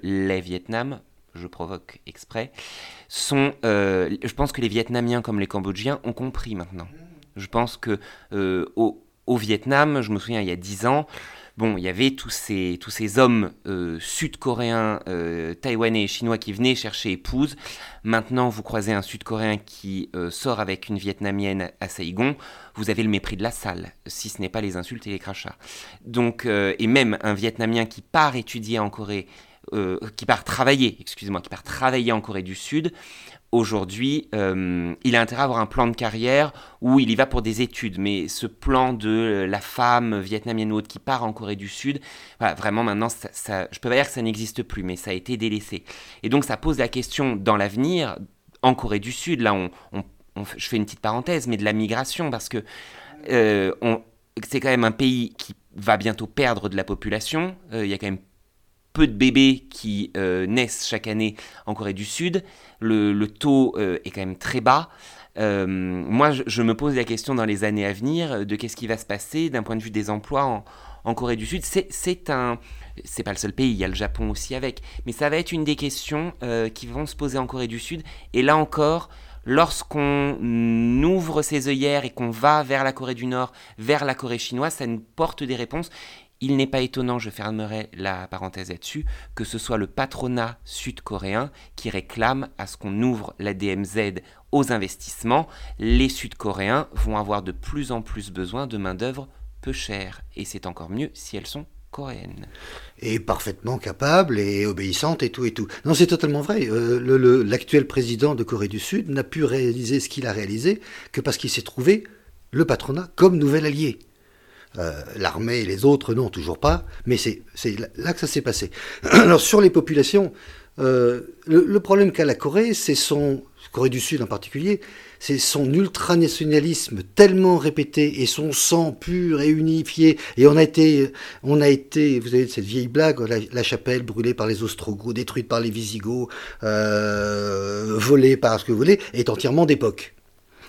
les Vietnam, je provoque exprès, je pense que les Vietnamiens comme les Cambodgiens ont compris maintenant. Je pense que au Vietnam, je me souviens il y a 10 ans, bon, il y avait tous ces hommes sud-coréens, taïwanais et chinois qui venaient chercher épouse. Maintenant, vous croisez un sud-coréen qui sort avec une vietnamienne à Saigon, vous avez le mépris de la salle, si ce n'est pas les insultes et les crachats. Donc, et même un vietnamien qui part étudier en Corée qui part travailler en Corée du Sud, aujourd'hui, il a intérêt à avoir un plan de carrière où il y va pour des études. Mais ce plan de la femme vietnamienne ou autre qui part en Corée du Sud, voilà, vraiment maintenant, je ne peux pas dire que ça n'existe plus, mais ça a été délaissé. Et donc ça pose la question dans l'avenir, en Corée du Sud, là je fais une petite parenthèse, mais de la migration, parce que c'est quand même un pays qui va bientôt perdre de la population. Il y a quand même peu de bébés qui naissent chaque année en Corée du Sud, le taux est quand même très bas. Moi, je me pose la question dans les années à venir de qu'est-ce qui va se passer d'un point de vue des emplois en Corée du Sud. C'est pas le seul pays, il y a le Japon aussi avec, mais ça va être une des questions qui vont se poser en Corée du Sud. Et là encore, lorsqu'on ouvre ses œillères et qu'on va vers la Corée du Nord, vers la Corée chinoise, ça nous porte des réponses. Il n'est pas étonnant, je fermerai la parenthèse là-dessus, que ce soit le patronat sud-coréen qui réclame à ce qu'on ouvre la DMZ aux investissements. Les Sud-Coréens vont avoir de plus en plus besoin de main-d'œuvre peu chère, et c'est encore mieux si elles sont coréennes. Et parfaitement capable et obéissante et tout et tout. Non, c'est totalement vrai. L'actuel président de Corée du Sud n'a pu réaliser ce qu'il a réalisé que parce qu'il s'est trouvé le patronat comme nouvel allié. L'armée et les autres, non, toujours pas, mais c'est là que ça s'est passé. Alors, sur les populations, le problème qu'a la Corée, c'est Corée du Sud en particulier, c'est son ultranationalisme tellement répété et son sang pur et unifié. Et on a été, vous avez cette vieille blague, la chapelle brûlée par les Ostrogoths, détruite par les Visigoths, volée par ce que vous voulez, est entièrement d'époque.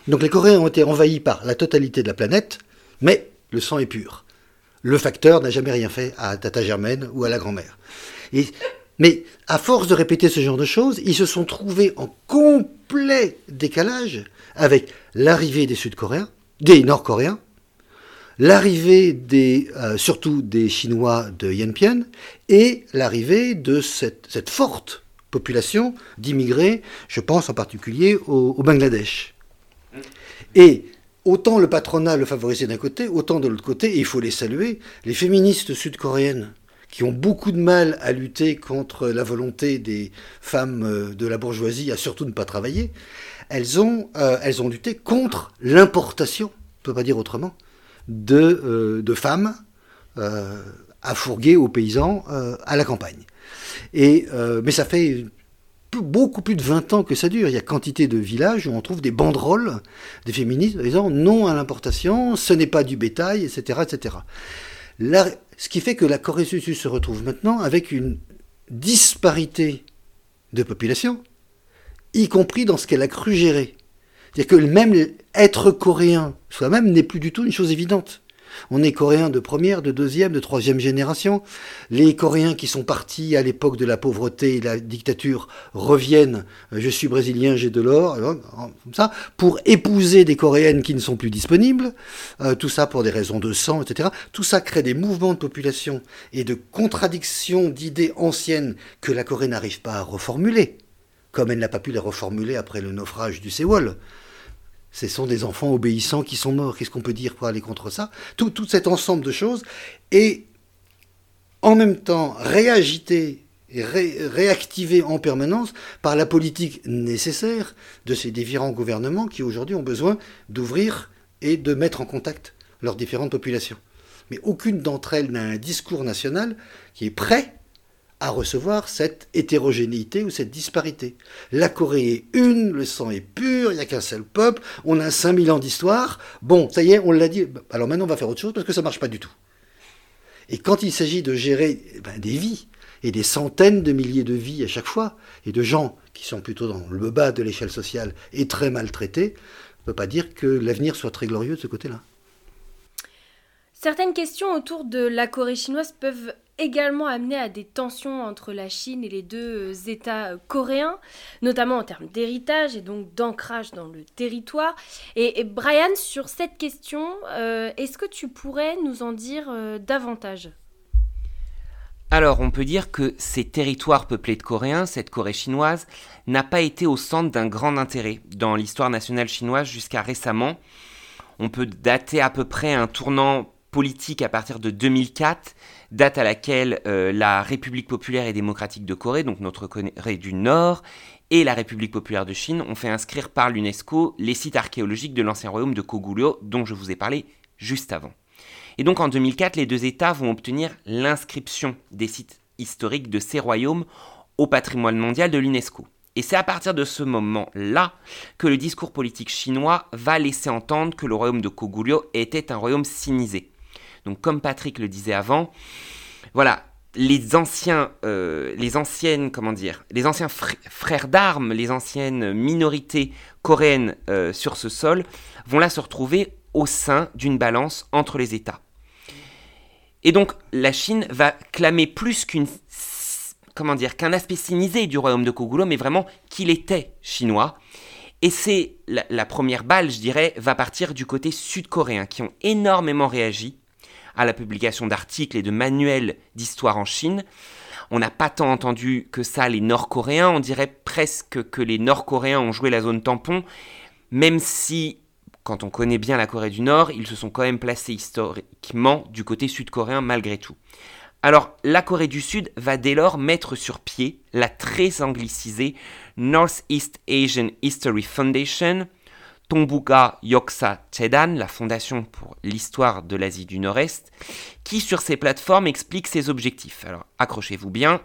Donc, les Coréens ont été envahis par la totalité de la planète, mais le sang est pur. Le facteur n'a jamais rien fait à Tata Germaine ou à la grand-mère. Mais à force de répéter ce genre de choses, ils se sont trouvés en complet décalage avec l'arrivée des Sud-Coréens, des Nord-Coréens, l'arrivée surtout des Chinois de Yanbian et l'arrivée de cette forte population d'immigrés, je pense en particulier au Bangladesh. Et autant le patronat le favorisait d'un côté, autant de l'autre côté, et il faut les saluer, les féministes sud-coréennes, qui ont beaucoup de mal à lutter contre la volonté des femmes de la bourgeoisie à surtout ne pas travailler, elles ont lutté contre l'importation, on ne peut pas dire autrement, de femmes à fourguer aux paysans à la campagne. Mais ça fait beaucoup plus de 20 ans que ça dure. Il y a quantité de villages où on trouve des banderoles des féministes disant non à l'importation, ce n'est pas du bétail, etc. etc. Ce qui fait que la Corée du Sud se retrouve maintenant avec une disparité de population, y compris dans ce qu'elle a cru gérer. C'est-à-dire que même être coréen soi-même n'est plus du tout une chose évidente. On est coréen de première, de deuxième, de troisième génération. Les Coréens qui sont partis à l'époque de la pauvreté et de la dictature reviennent. Je suis brésilien, j'ai de l'or, comme ça, pour épouser des Coréennes qui ne sont plus disponibles. Tout ça pour des raisons de sang, etc. Tout ça crée des mouvements de population et de contradictions d'idées anciennes que la Corée n'arrive pas à reformuler, comme elle n'a pas pu les reformuler après le naufrage du Séoul. Ce sont des enfants obéissants qui sont morts. Qu'est-ce qu'on peut dire pour aller contre ça ? Tout cet ensemble de choses. Et en même temps, réagité et réactivé en permanence par la politique nécessaire de ces différents gouvernements qui aujourd'hui ont besoin d'ouvrir et de mettre en contact leurs différentes populations. Mais aucune d'entre elles n'a un discours national qui est prêt à recevoir cette hétérogénéité ou cette disparité. La Corée est une, le sang est pur, il n'y a qu'un seul peuple, on a 5000 ans d'histoire, bon, ça y est, on l'a dit, alors maintenant on va faire autre chose parce que ça ne marche pas du tout. Et quand il s'agit de gérer des vies, et des centaines de milliers de vies à chaque fois, et de gens qui sont plutôt dans le bas de l'échelle sociale et très maltraités, on ne peut pas dire que l'avenir soit très glorieux de ce côté-là. Certaines questions autour de la Corée chinoise peuvent également amené à des tensions entre la Chine et les deux États coréens, notamment en termes d'héritage et donc d'ancrage dans le territoire. Et Brian, sur cette question, est-ce que tu pourrais nous en dire davantage ? Alors, on peut dire que ces territoires peuplés de Coréens, cette Corée chinoise, n'a pas été au centre d'un grand intérêt dans l'histoire nationale chinoise jusqu'à récemment. On peut dater à peu près un tournant politique à partir de 2004, date à laquelle la République populaire et démocratique de Corée, donc notre Corée du Nord, et la République populaire de Chine ont fait inscrire par l'UNESCO les sites archéologiques de l'ancien royaume de Koguryo, dont je vous ai parlé juste avant. Et donc en 2004, les deux États vont obtenir l'inscription des sites historiques de ces royaumes au patrimoine mondial de l'UNESCO. Et c'est à partir de ce moment-là que le discours politique chinois va laisser entendre que le royaume de Koguryo était un royaume sinisé. Donc comme Patrick le disait avant, voilà, les anciens frères d'armes, les anciennes minorités coréennes sur ce sol vont là se retrouver au sein d'une balance entre les États. Et donc la Chine va clamer plus qu'un aspect sinisé du royaume de Koguryo, mais vraiment qu'il était chinois. Et c'est la première balle, je dirais, va partir du côté sud-coréen, qui ont énormément réagi à la publication d'articles et de manuels d'histoire en Chine. On n'a pas tant entendu que ça les Nord-Coréens, on dirait presque que les Nord-Coréens ont joué la zone tampon, même si, quand on connaît bien la Corée du Nord, ils se sont quand même placés historiquement du côté sud-coréen malgré tout. Alors, la Corée du Sud va dès lors mettre sur pied la très anglicisée Northeast Asian History Foundation, Tongbuka Yoksa Chedan, la fondation pour l'histoire de l'Asie du Nord-Est, qui sur ses plateformes explique ses objectifs. Alors, accrochez-vous bien,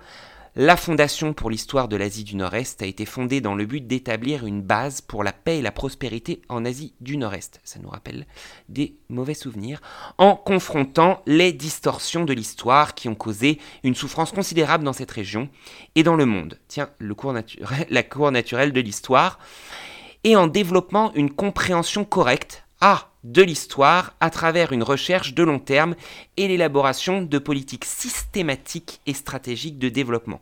la fondation pour l'histoire de l'Asie du Nord-Est a été fondée dans le but d'établir une base pour la paix et la prospérité en Asie du Nord-Est. Ça nous rappelle des mauvais souvenirs. En confrontant les distorsions de l'histoire qui ont causé une souffrance considérable dans cette région et dans le monde. Tiens, la cour naturelle de l'histoire. Et en développant une compréhension correcte de l'histoire à travers une recherche de long terme et l'élaboration de politiques systématiques et stratégiques de développement.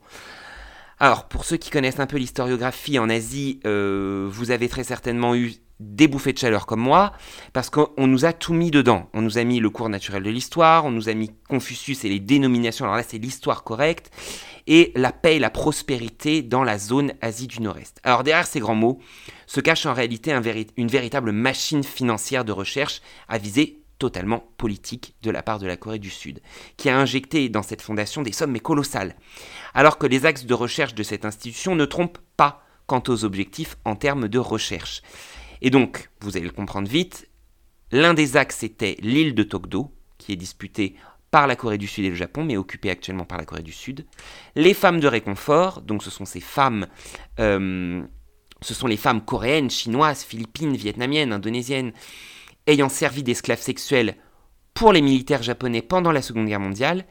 Alors, pour ceux qui connaissent un peu l'historiographie en Asie, vous avez très certainement eu des bouffées de chaleur comme moi, parce qu'on nous a tout mis dedans. On nous a mis le cours naturel de l'histoire, on nous a mis Confucius et les dénominations, alors là c'est l'histoire correcte, et la paix et la prospérité dans la zone Asie du Nord-Est. Alors derrière ces grands mots se cache en réalité une véritable machine financière de recherche à visée totalement politique de la part de la Corée du Sud, qui a injecté dans cette fondation des sommes colossales, alors que les axes de recherche de cette institution ne trompent pas quant aux objectifs en termes de recherche. Et donc, vous allez le comprendre vite, l'un des axes était l'île de Tokdo, qui est disputée par la Corée du Sud et le Japon, mais occupée actuellement par la Corée du Sud. Les femmes de réconfort, donc ce sont les femmes coréennes, chinoises, philippines, vietnamiennes, indonésiennes, ayant servi d'esclaves sexuels pour les militaires japonais pendant la Seconde Guerre mondiale.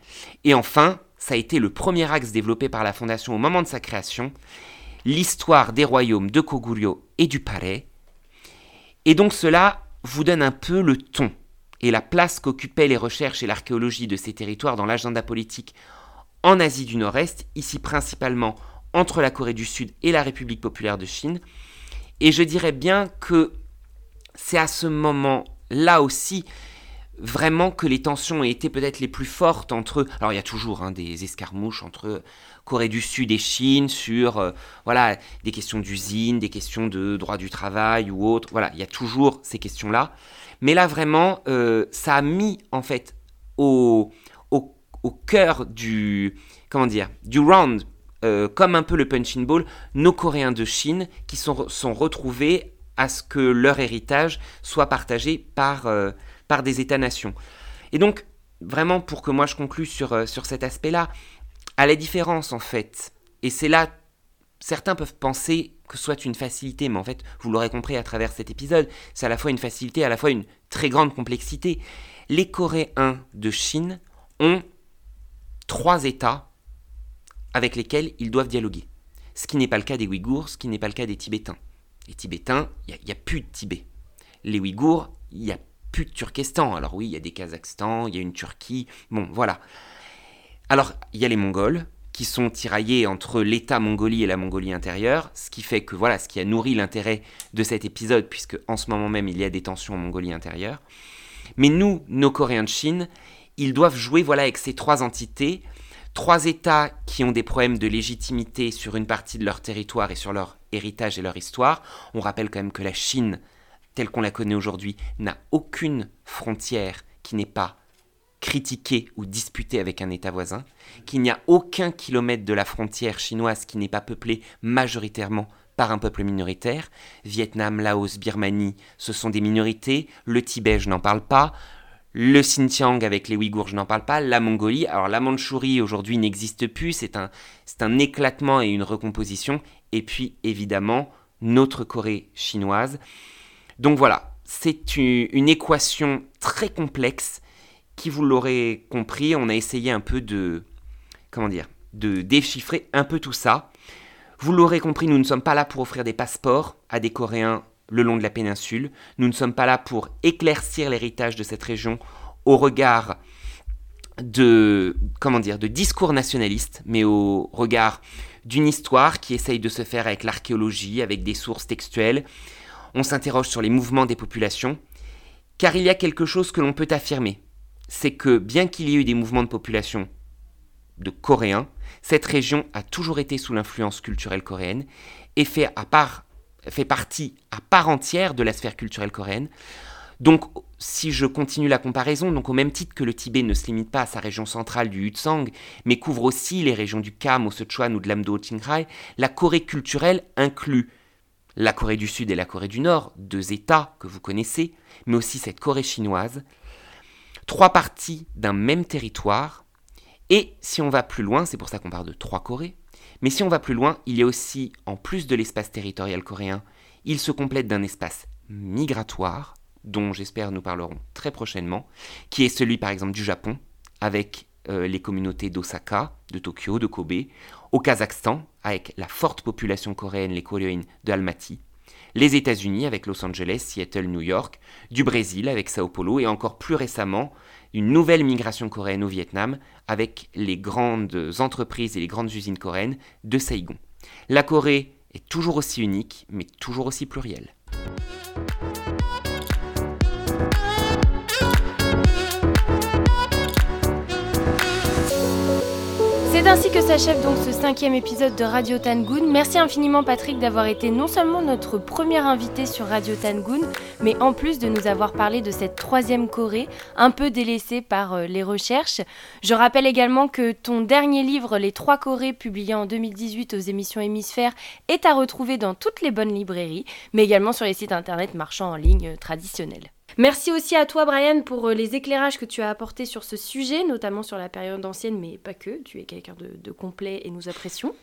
Et enfin, ça a été le premier axe développé par la fondation au moment de sa création, l'histoire des royaumes de Koguryo et du Pare. Et donc cela vous donne un peu le ton et la place qu'occupaient les recherches et l'archéologie de ces territoires dans l'agenda politique en Asie du Nord-Est, ici principalement entre la Corée du Sud et la République populaire de Chine. Et je dirais bien que c'est à ce moment-là aussi vraiment que les tensions ont été peut-être les plus fortes entre... Alors il y a toujours des escarmouches entre Corée du Sud et Chine sur des questions d'usines, des questions de droit du travail ou autres. Voilà, il y a toujours ces questions-là. Mais là vraiment, ça a mis en fait au cœur du round, comme un peu le punching ball, nos Coréens de Chine qui sont retrouvés à ce que leur héritage soit partagé par des États-nations. Et donc, vraiment, pour que moi je conclue sur cet aspect-là, à la différence en fait, et c'est là, certains peuvent penser que ce soit une facilité, mais en fait, vous l'aurez compris à travers cet épisode, c'est à la fois une facilité, à la fois une très grande complexité. Les Coréens de Chine ont 3 États avec lesquels ils doivent dialoguer. Ce qui n'est pas le cas des Ouïghours, ce qui n'est pas le cas des Tibétains. Les Tibétains, il n'y a plus de Tibet. Les Ouïghours, il n'y a plus de Turkestan. Alors oui, il y a des Kazakhstan, il y a une Turquie, bon, voilà. Alors, il y a les Mongols, qui sont tiraillés entre l'État Mongolie et la Mongolie intérieure, ce qui fait que, voilà, ce qui a nourri l'intérêt de cet épisode, puisque en ce moment même, il y a des tensions en Mongolie intérieure. Mais nous, nos Coréens de Chine, ils doivent jouer, avec ces 3 entités, 3 États qui ont des problèmes de légitimité sur une partie de leur territoire et sur leur héritage et leur histoire. On rappelle quand même que la Chine, telle qu'on la connaît aujourd'hui, n'a aucune frontière qui n'est pas critiquer ou disputer avec un État voisin, qu'il n'y a aucun kilomètre de la frontière chinoise qui n'est pas peuplé majoritairement par un peuple minoritaire. Vietnam, Laos, Birmanie, ce sont des minorités. Le Tibet, je n'en parle pas. Le Xinjiang avec les Ouïghours, je n'en parle pas. La Mongolie, alors la Mandchourie aujourd'hui n'existe plus. C'est un éclatement et une recomposition. Et puis évidemment, notre Corée chinoise. Donc voilà, c'est une équation très complexe qui, vous l'aurez compris, on a essayé un peu de déchiffrer un peu tout ça. Vous l'aurez compris, nous ne sommes pas là pour offrir des passeports à des Coréens le long de la péninsule. Nous ne sommes pas là pour éclaircir l'héritage de cette région au regard de discours nationalistes, mais au regard d'une histoire qui essaye de se faire avec l'archéologie, avec des sources textuelles. On s'interroge sur les mouvements des populations, car il y a quelque chose que l'on peut affirmer, c'est que bien qu'il y ait eu des mouvements de population de Coréens, cette région a toujours été sous l'influence culturelle coréenne et fait partie à part entière de la sphère culturelle coréenne. Donc, si je continue la comparaison, donc au même titre que le Tibet ne se limite pas à sa région centrale du Hutsang, mais couvre aussi les régions du Kham, au Sichuan ou de l'Amdo au Qinghai, la Corée culturelle inclut la Corée du Sud et la Corée du Nord, deux États que vous connaissez, mais aussi cette Corée chinoise, trois parties d'un même territoire. Et si on va plus loin, c'est pour ça qu'on parle de trois Corées, mais si on va plus loin, il y a aussi, en plus de l'espace territorial coréen, il se complète d'un espace migratoire, dont j'espère nous parlerons très prochainement, qui est celui par exemple du Japon, avec les communautés d'Osaka, de Tokyo, de Kobe, au Kazakhstan, avec la forte population coréenne, les Koryoïnes de Almaty, les États-Unis avec Los Angeles, Seattle, New York, du Brésil avec Sao Paulo, et encore plus récemment, une nouvelle migration coréenne au Vietnam avec les grandes entreprises et les grandes usines coréennes de Saigon. La Corée est toujours aussi unique, mais toujours aussi plurielle. C'est ainsi que s'achève donc ce 5e épisode de Radio Tangun. Merci infiniment Patrick d'avoir été non seulement notre premier invité sur Radio Tangun, mais en plus de nous avoir parlé de cette 3e Corée, un peu délaissée par les recherches. Je rappelle également que ton dernier livre, Les 3 Corées, publié en 2018 aux émissions Hémisphère, est à retrouver dans toutes les bonnes librairies, mais également sur les sites internet marchands en ligne traditionnels. Merci aussi à toi Brian pour les éclairages que tu as apportés sur ce sujet, notamment sur la période ancienne, mais pas que, tu es quelqu'un de complet et nous apprécions.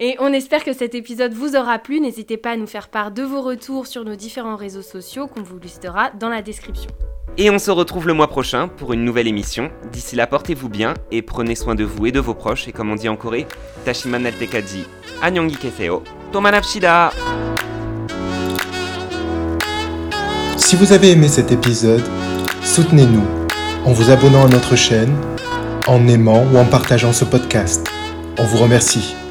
Et on espère que cet épisode vous aura plu, n'hésitez pas à nous faire part de vos retours sur nos différents réseaux sociaux qu'on vous listera dans la description. Et on se retrouve le mois prochain pour une nouvelle émission. D'ici là, portez-vous bien et prenez soin de vous et de vos proches, et comme on dit en Corée, Tashiman Altekaji, Annyeonghi Keseo, Tomanapshida. Si vous avez aimé cet épisode, soutenez-nous en vous abonnant à notre chaîne, en aimant ou en partageant ce podcast. On vous remercie.